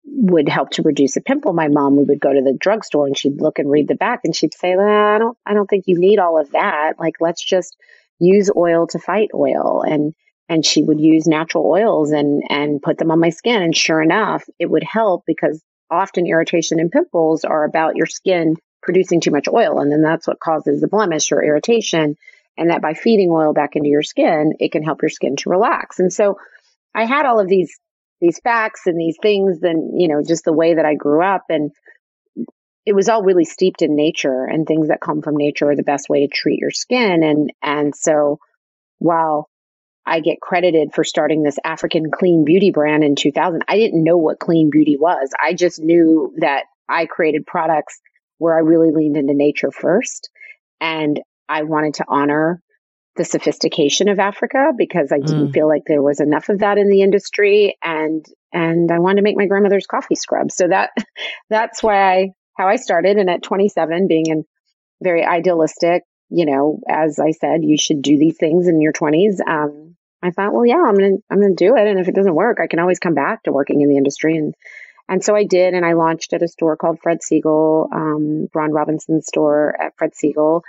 would help to reduce a pimple, my mom, we would go to the drugstore, and she'd look and read the back, and she'd say, well, I don't, I don't think you need all of that. Like, let's just use oil to fight oil. And, and she would use natural oils and, and put them on my skin. And sure enough, it would help, because often irritation and pimples are about your skin producing too much oil. And then that's what causes the blemish or irritation. And that by feeding oil back into your skin, it can help your skin to relax. And so I had all of these these facts and these things, and, you know, just the way that I grew up. And it was all really steeped in nature, and things that come from nature are the best way to treat your skin. And, and so while I get credited for starting this African clean beauty brand in two thousand, I didn't know what clean beauty was. I just knew that I created products where I really leaned into nature first. And I wanted to honor the sophistication of Africa, because I didn't mm. feel like there was enough of that in the industry, and and I wanted to make my grandmother's coffee scrub. So that that's why I, how I started. And at twenty-seven, being in very idealistic, you know, as I said, you should do these things in your twenties. Um, I thought, well, yeah, I'm gonna I'm gonna do it, and if it doesn't work, I can always come back to working in the industry. And and so I did, and I launched at a store called Fred Siegel, um, Ron Robinson's store at Fred Siegel,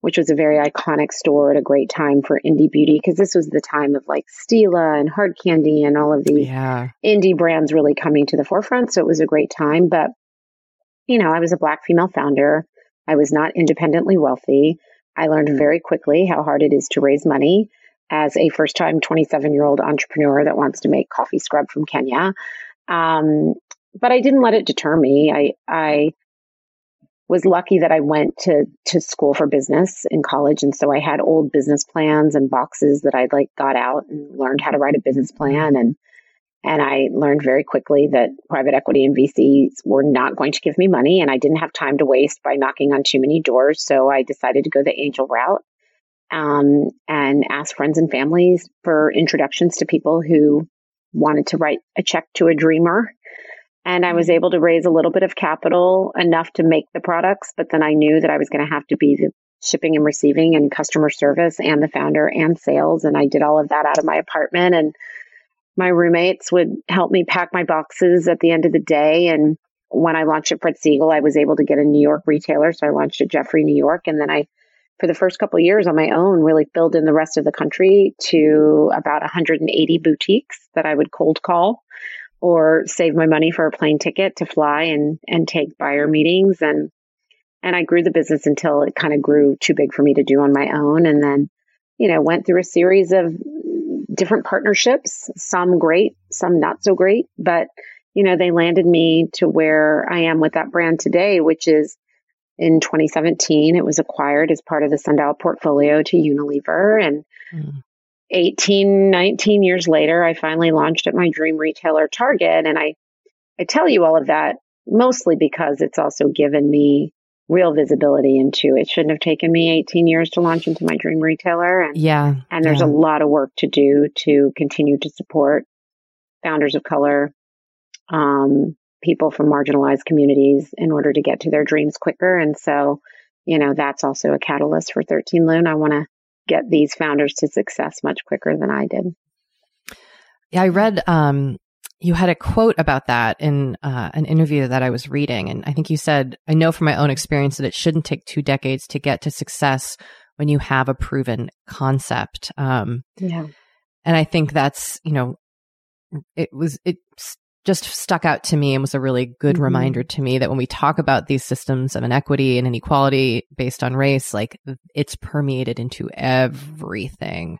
which was a very iconic store at a great time for indie beauty, because this was the time of like Stila and Hard Candy and all of the yeah. indie brands really coming to the forefront. So it was a great time. But, you know, I was a Black female founder. I was not independently wealthy. I learned very quickly how hard it is to raise money as a first-time twenty-seven-year-old entrepreneur that wants to make coffee scrub from Kenya. Um, but I didn't let it deter me. I, I, was lucky that I went to, to school for business in college. And so I had old business plans and boxes that I'd like got out and learned how to write a business plan. And, and I learned very quickly that private equity and V Cs were not going to give me money, and I didn't have time to waste by knocking on too many doors. So I decided to go the angel route, um, and ask friends and families for introductions to people who wanted to write a check to a dreamer. And I was able to raise a little bit of capital, enough to make the products. But then I knew that I was going to have to be the shipping and receiving and customer service and the founder and sales. And I did all of that out of my apartment. And my roommates would help me pack my boxes at the end of the day. And when I launched at Fred Siegel, I was able to get a New York retailer. So I launched at Jeffrey, New York. And then I, for the first couple of years on my own, really filled in the rest of the country to about one hundred eighty boutiques that I would cold call, or save my money for a plane ticket to fly and, and take buyer meetings. And, and I grew the business until it kind of grew too big for me to do on my own. And then, you know, went through a series of different partnerships, some great, some not so great, but, you know, they landed me to where I am with that brand today, which is in twenty seventeen, it was acquired as part of the Sundial portfolio to Unilever. And, mm. eighteen, nineteen years later, I finally launched at my dream retailer, Target. And I, I tell you all of that mostly because it's also given me real visibility into it. Shouldn't have taken me eighteen years to launch into my dream retailer. And, yeah, and there's yeah. a lot of work to do to continue to support founders of color, um, people from marginalized communities in order to get to their dreams quicker. And so, you know, that's also a catalyst for thirteen Lune. I want to get these founders to success much quicker than I did. Yeah, I read um, you had a quote about that in uh, an interview that I was reading. And I think you said, I know from my own experience that it shouldn't take two decades to get to success when you have a proven concept. Um, yeah. And I think that's, you know, it was, it just stuck out to me and was a really good mm-hmm. reminder to me that when we talk about these systems of inequity and inequality based on race, like it's permeated into everything.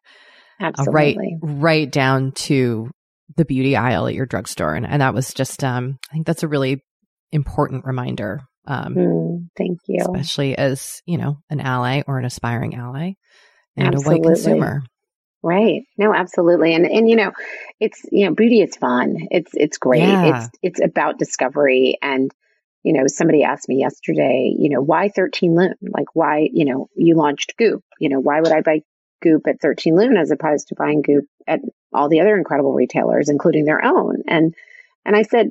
Absolutely. Uh, right, right down to the beauty aisle at your drugstore. And, and that was just, um, I think that's a really important reminder. Um, mm, thank you. Especially as, you know, an ally or an aspiring ally and absolutely. A white consumer. Right. No, absolutely. And, and, you know, it's, you know, beauty is fun. It's, it's great. Yeah. It's, it's about discovery. And, you know, somebody asked me yesterday, you know, why thirteen Lune? Like why, you know, you launched Goop, you know, why would I buy Goop at thirteen Lune as opposed to buying Goop at all the other incredible retailers, including their own? And, and I said,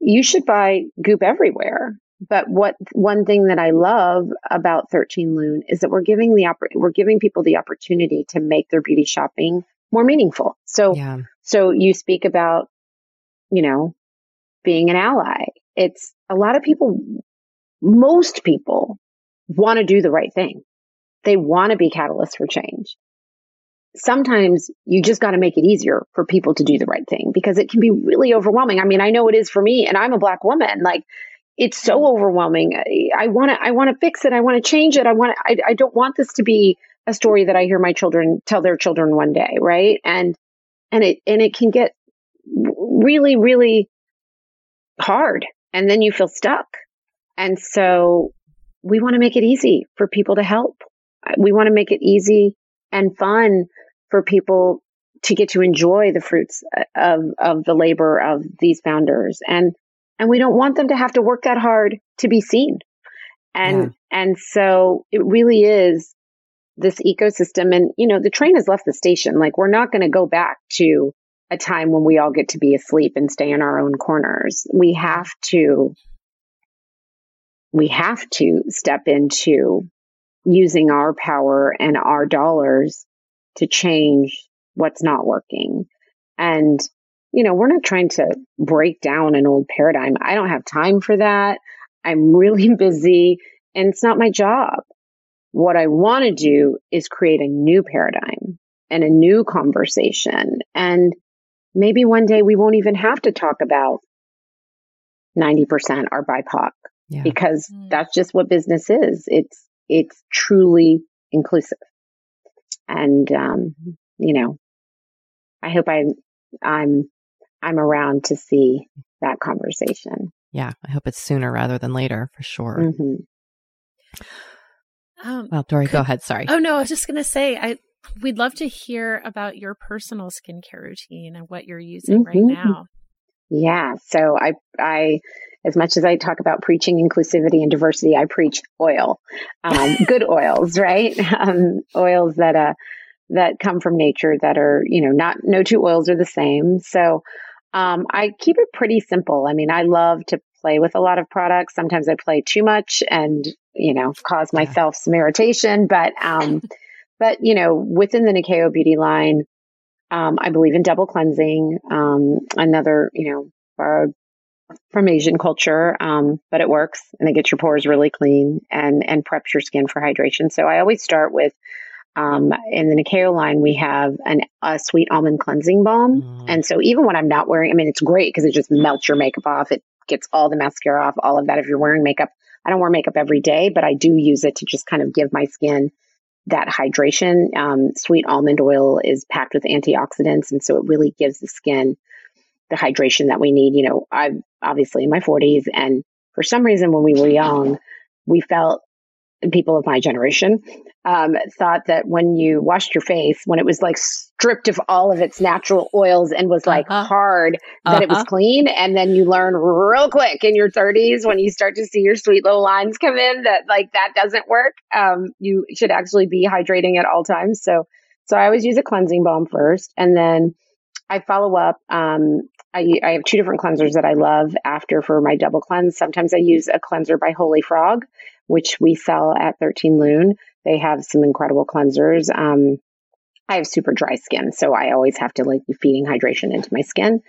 you should buy Goop everywhere. But what one thing that I love about thirteen Lune is that we're giving the oppor- we're giving people the opportunity to make their beauty shopping more meaningful. So, yeah. so you speak about, you know, being an ally. It's a lot of people, most people want to do the right thing. They want to be catalysts for change. Sometimes you just got to make it easier for people to do the right thing because it can be really overwhelming. I mean, I know it is for me, and I'm a Black woman. Like, it's so overwhelming. I want to, I want to fix it. I want to change it. I want I, I don't want this to be a story that I hear my children tell their children one day. Right. And, and it, and it can get really, really hard, and then you feel stuck. And so we want to make it easy for people to help. We want to make it easy and fun for people to get to enjoy the fruits of, of the labor of these founders. And, And we don't want them to have to work that hard to be seen. And yeah. and so it really is this ecosystem. And, you know, the train has left the station. Like, we're not going to go back to a time when we all get to be asleep and stay in our own corners. We have to, we have to step into using our power and our dollars to change what's not working. And, you know, we're not trying to break down an old paradigm. I don't have time for that. I'm really busy and it's not my job. What I want to do is create a new paradigm and a new conversation. And maybe one day we won't even have to talk about ninety percent are B I P O C, yeah. because mm. that's just what business is. It's, it's truly inclusive. And, um, you know, I hope I, I'm, I'm around to see that conversation. Yeah. I hope it's sooner rather than later for sure. Mm-hmm. Um, well, Dory, could, go ahead. Sorry. Oh no, I was just going to say, I, we'd love to hear about your personal skincare routine and what you're using mm-hmm. right now. Yeah. So I, I, as much as I talk about preaching inclusivity and diversity, I preach oil, um, good oils, right? Um, oils that, uh, that come from nature that are, you know, not, no two oils are the same. So, um, I keep it pretty simple. I mean, I love to play with a lot of products. Sometimes I play too much and, you know, cause myself yeah. some irritation, but, um, but, you know, within the Nyakio Beauty line, um, I believe in double cleansing, um, another, you know, borrowed from Asian culture, um, but it works and it gets your pores really clean and, and preps your skin for hydration. So I always start with, um, in the Nyakio line, we have an, a sweet almond cleansing balm. Mm. And so even when I'm not wearing, I mean, it's great because it just melts your makeup off. It gets all the mascara off, all of that. If you're wearing makeup, I don't wear makeup every day, but I do use it to just kind of give my skin that hydration. Um, sweet almond oil is packed with antioxidants. And so it really gives the skin the hydration that we need. You know, I'm obviously in my forties, and for some reason when we were young, we felt, and people of my generation, um, thought that when you washed your face, when it was like stripped of all of its natural oils and was like uh-huh. hard, that uh-huh. it was clean. And then you learn real quick in your thirties, when you start to see your sweet little lines come in, that like that doesn't work. Um, you should actually be hydrating at all times. So, so I always use a cleansing balm first, and then I follow up. Um, I, I have two different cleansers that I love after for my double cleanse. Sometimes I use a cleanser by Holy Frog, which we sell at thirteen Lune. They have some incredible cleansers. Um, I have super dry skin, so I always have to like be feeding hydration into my skin.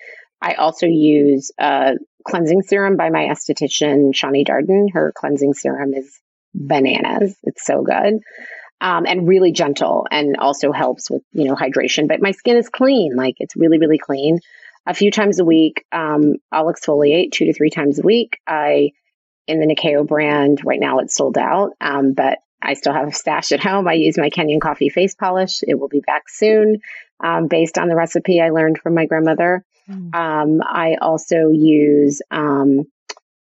I also use a cleansing serum by my esthetician, Shani Darden. Her cleansing serum is bananas. It's so good. Um, and really gentle, and also helps with, you know, hydration. But my skin is clean. Like it's really, really clean. A few times a week, um, I'll exfoliate two to three times a week. I, in the Nyakio brand right now, it's sold out. Um, but I still have a stash at home. I use my Kenyan coffee face polish. It will be back soon. Um, based on the recipe I learned from my grandmother. Mm. Um, I also use, um,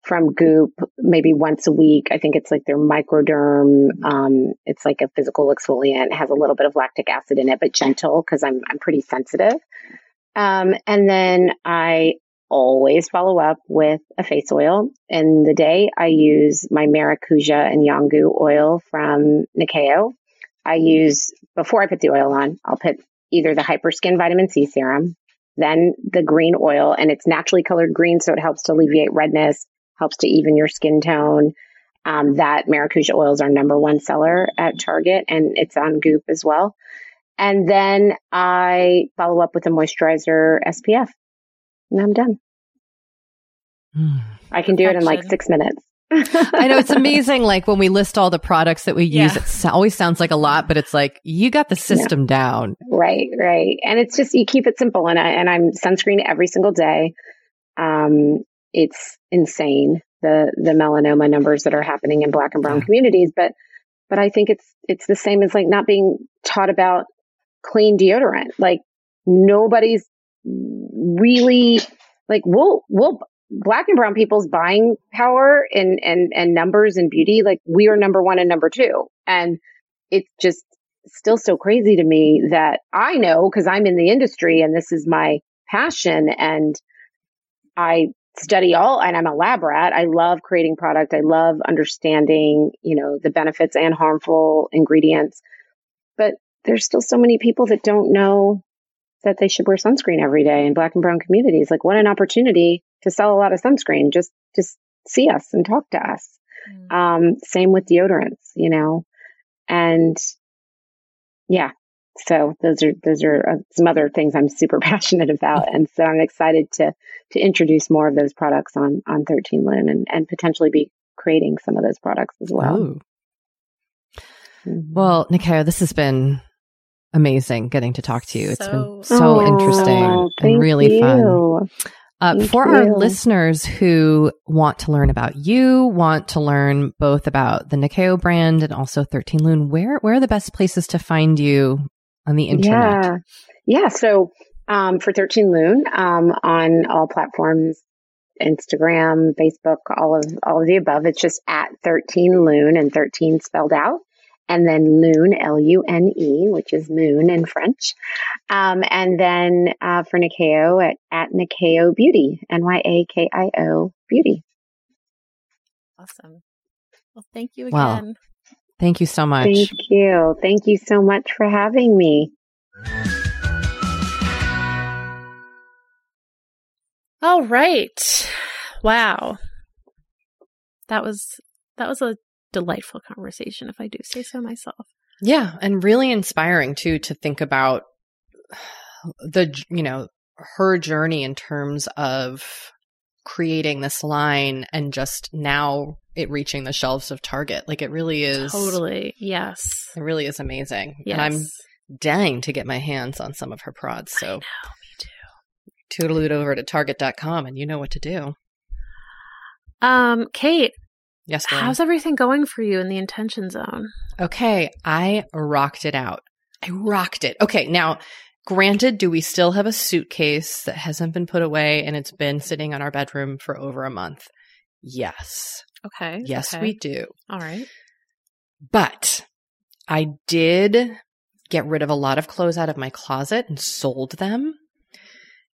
from Goop, maybe once a week. I think it's like their microderm. Um, it's like a physical exfoliant. It has a little bit of lactic acid in it, but gentle because I'm I'm pretty sensitive. Um, and then I always follow up with a face oil. In the day, I use my Maracuja and Yangu oil from Nyakio. I use, before I put the oil on, I'll put either the Hyperskin Vitamin C Serum, then the green oil, and it's naturally colored green, so it helps to alleviate redness, helps to even your skin tone. Um, that Maracuja oil is our number one seller at Target, and it's on Goop as well. And then I follow up with a moisturizer S P F, and I'm done. Mm. I can do Perfection. It in like six minutes. I know, it's amazing. Like when we list all the products that we yeah. use, it always sounds like a lot, but it's like, you got the system yeah. down. Right, right. And it's just, you keep it simple. And, I, and I'm sunscreen every single day. Um, It's insane, the the melanoma numbers that are happening in Black and brown yeah. communities. But but I think it's it's the same as like not being taught about clean deodorant. Like nobody's really like we'll we'll Black and brown people's buying power and and and numbers and beauty. Like we are number one and number two, and it's just still so crazy to me that I know because I'm in the industry and this is my passion, and I. study all, and I'm a lab rat. I love creating product. I love understanding, you know, the benefits and harmful ingredients. But there's still so many people that don't know that they should wear sunscreen every day in Black and brown communities. Like what an opportunity to sell a lot of sunscreen. Just, just see us and talk to us. Mm. Um, same with deodorants, you know, and yeah, So those are those are some other things I'm super passionate about, and so I'm excited to to introduce more of those products on on thirteen Lune, and, and potentially be creating some of those products as well. Ooh. Well, Nyakio, this has been amazing getting to talk to you. It's so, been so oh, interesting and really you. fun. Uh, for you. Our listeners who want to learn about you, want to learn both about the Nyakio brand and also thirteen Lune, where where are the best places to find you on the internet? Yeah, yeah. So um, for thirteen Lune, um, on all platforms, Instagram, Facebook, all of all of the above, it's just at thirteen Lune, and thirteen spelled out. And then Lune, L U N E, which is moon in French. Um, and then uh, for Nyakio, at, at Nyakio Beauty, N Y A K I O Beauty. Awesome. Well, thank you again. Wow. Thank you so much. Thank you. Thank you so much for having me. All right. Wow. That was, that was a delightful conversation, if I do say so myself. Yeah, and really inspiring too, to think about the, you know, her journey in terms of creating this line and just now it reaching the shelves of Target. Like, it really is totally yes. It really is amazing. Yes. And I'm dying to get my hands on some of her prods. So I know, me too. Toodle-oot over to target dot com and you know what to do. Um, Kate. Yes, ma'am. How's everything going for you in the intention zone? Okay. I rocked it out. I rocked it. Okay. Now, granted, do we still have a suitcase that hasn't been put away and it's been sitting on our bedroom for over a month? Yes. Okay. Yes, okay. We do. All right. But I did get rid of a lot of clothes out of my closet and sold them.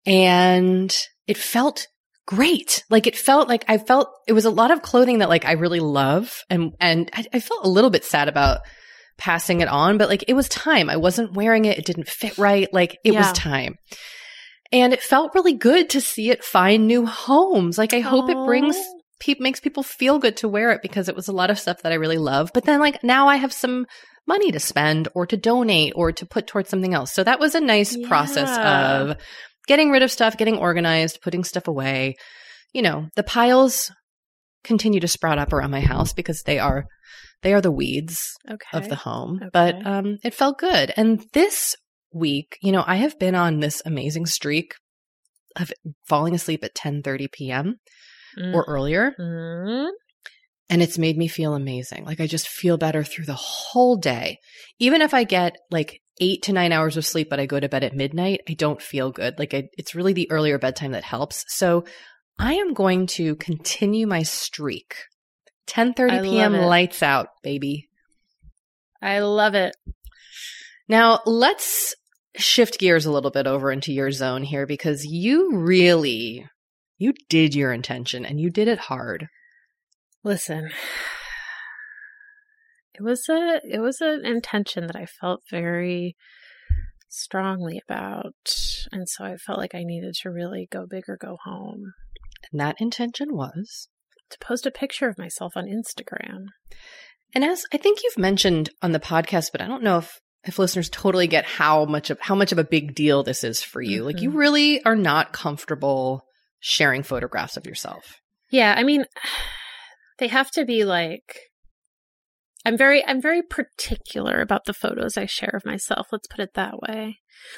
And it felt great. Like, it felt like I felt it was a lot of clothing that, like, I really love. And, and I, I felt a little bit sad about passing it on, but, like, it was time. I wasn't wearing it. It didn't fit right. Like, it yeah. was time. And it felt really good to see it find new homes. Like, I hope Aww. it brings pe- makes people feel good to wear it, because it was a lot of stuff that I really love. But then, like, now I have some money to spend or to donate or to put towards something else. So that was a nice yeah. process of getting rid of stuff, getting organized, putting stuff away. You know, the piles continue to sprout up around my house because they are they are the weeds okay. of the home. Okay. But um, it felt good. And this week, you know, I have been on this amazing streak of falling asleep at ten thirty p.m. Mm. or earlier. Mm. And it's made me feel amazing. Like, I just feel better through the whole day. Even if I get, like, eight to nine hours of sleep, but I go to bed at midnight, I don't feel good. Like, I, it's really the earlier bedtime that helps. So I am going to continue my streak. ten thirty p.m. lights out, baby. I love it. Now, let's shift gears a little bit over into your zone here, because you really, you did your intention and you did it hard. Listen, it was a it was an intention that I felt very strongly about, and so I felt like I needed to really go big or go home. And that intention was to post a picture of myself on Instagram. And as I think you've mentioned on the podcast, but I don't know if, if listeners totally get how much of how much of a big deal this is for you. Mm-hmm. Like, you really are not comfortable sharing photographs of yourself. Yeah, I mean, they have to be like, I'm very I'm very particular about the photos I share of myself. Let's put it that way.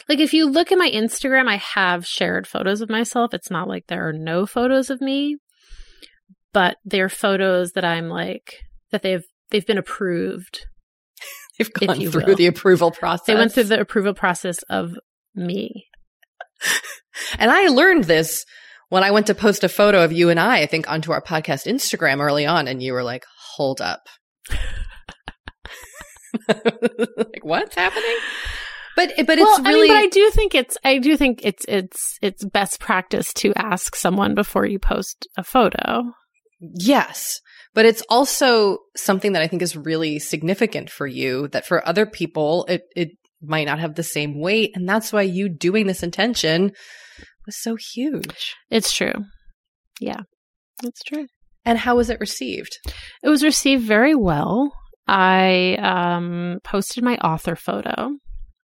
Like, if you look at my Instagram, I have shared photos of myself. It's not like there are no photos of me, but they're photos that I'm like, that they've they've been approved. They've gone through will. the approval process. They went through the approval process of me. And I learned this when I went to post a photo of you and I, I think, onto our podcast Instagram early on, and you were like, hold up. Like, what's happening? But but it's well, really. I mean, but I do think it's I do think it's it's it's best practice to ask someone before you post a photo. Yes, but it's also something that I think is really significant for you. That for other people, it it might not have the same weight, and that's why you doing this intention was so huge. It's true. Yeah, it's true. And how was it received? It was received very well. I um, posted my author photo,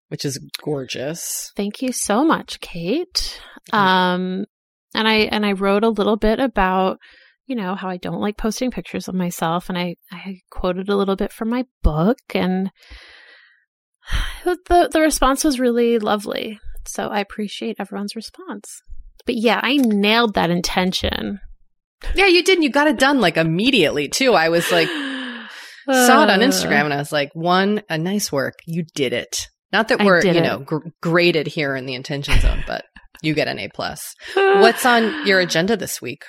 which is gorgeous. Thank you so much, Kate. Um, and I and I wrote a little bit about, you know, how I don't like posting pictures of myself, and I, I quoted a little bit from my book, and the the response was really lovely. So I appreciate everyone's response. But yeah, I nailed that intention. Yeah, you did. And you got it done like immediately too. I was like, uh, saw it on Instagram and I was like, one, a nice work. You did it. Not that we're, you know, gr- graded here in the intention zone, but you get an A plus. What's on your agenda this week?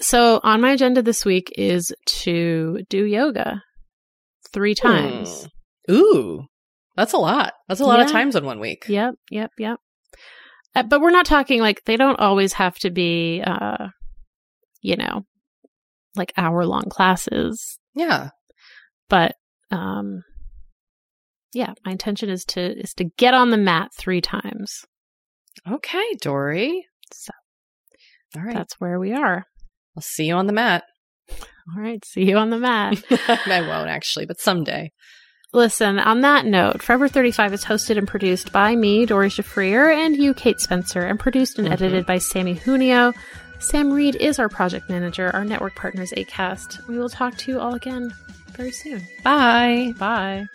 So on my agenda this week is to do yoga three times. Ooh, Ooh that's a lot. That's a lot yeah. of times in one week. Yep, yep, yep. Uh, but we're not talking like they don't always have to be, uh, you know, like hour long classes. Yeah. But um, yeah, my intention is to is to get on the mat three times. Okay, Dory. So, all right, that's where we are. I'll see you on the mat. All right, see you on the mat. I won't actually, but someday. Listen, on that note, Forever thirty-five is hosted and produced by me, Dory Shafrir, and you, Kate Spencer, and produced and mm-hmm. edited by Sammy Junio. Sam Reed is our project manager. Our network partner is Acast. We will talk to you all again very soon. Bye. Bye.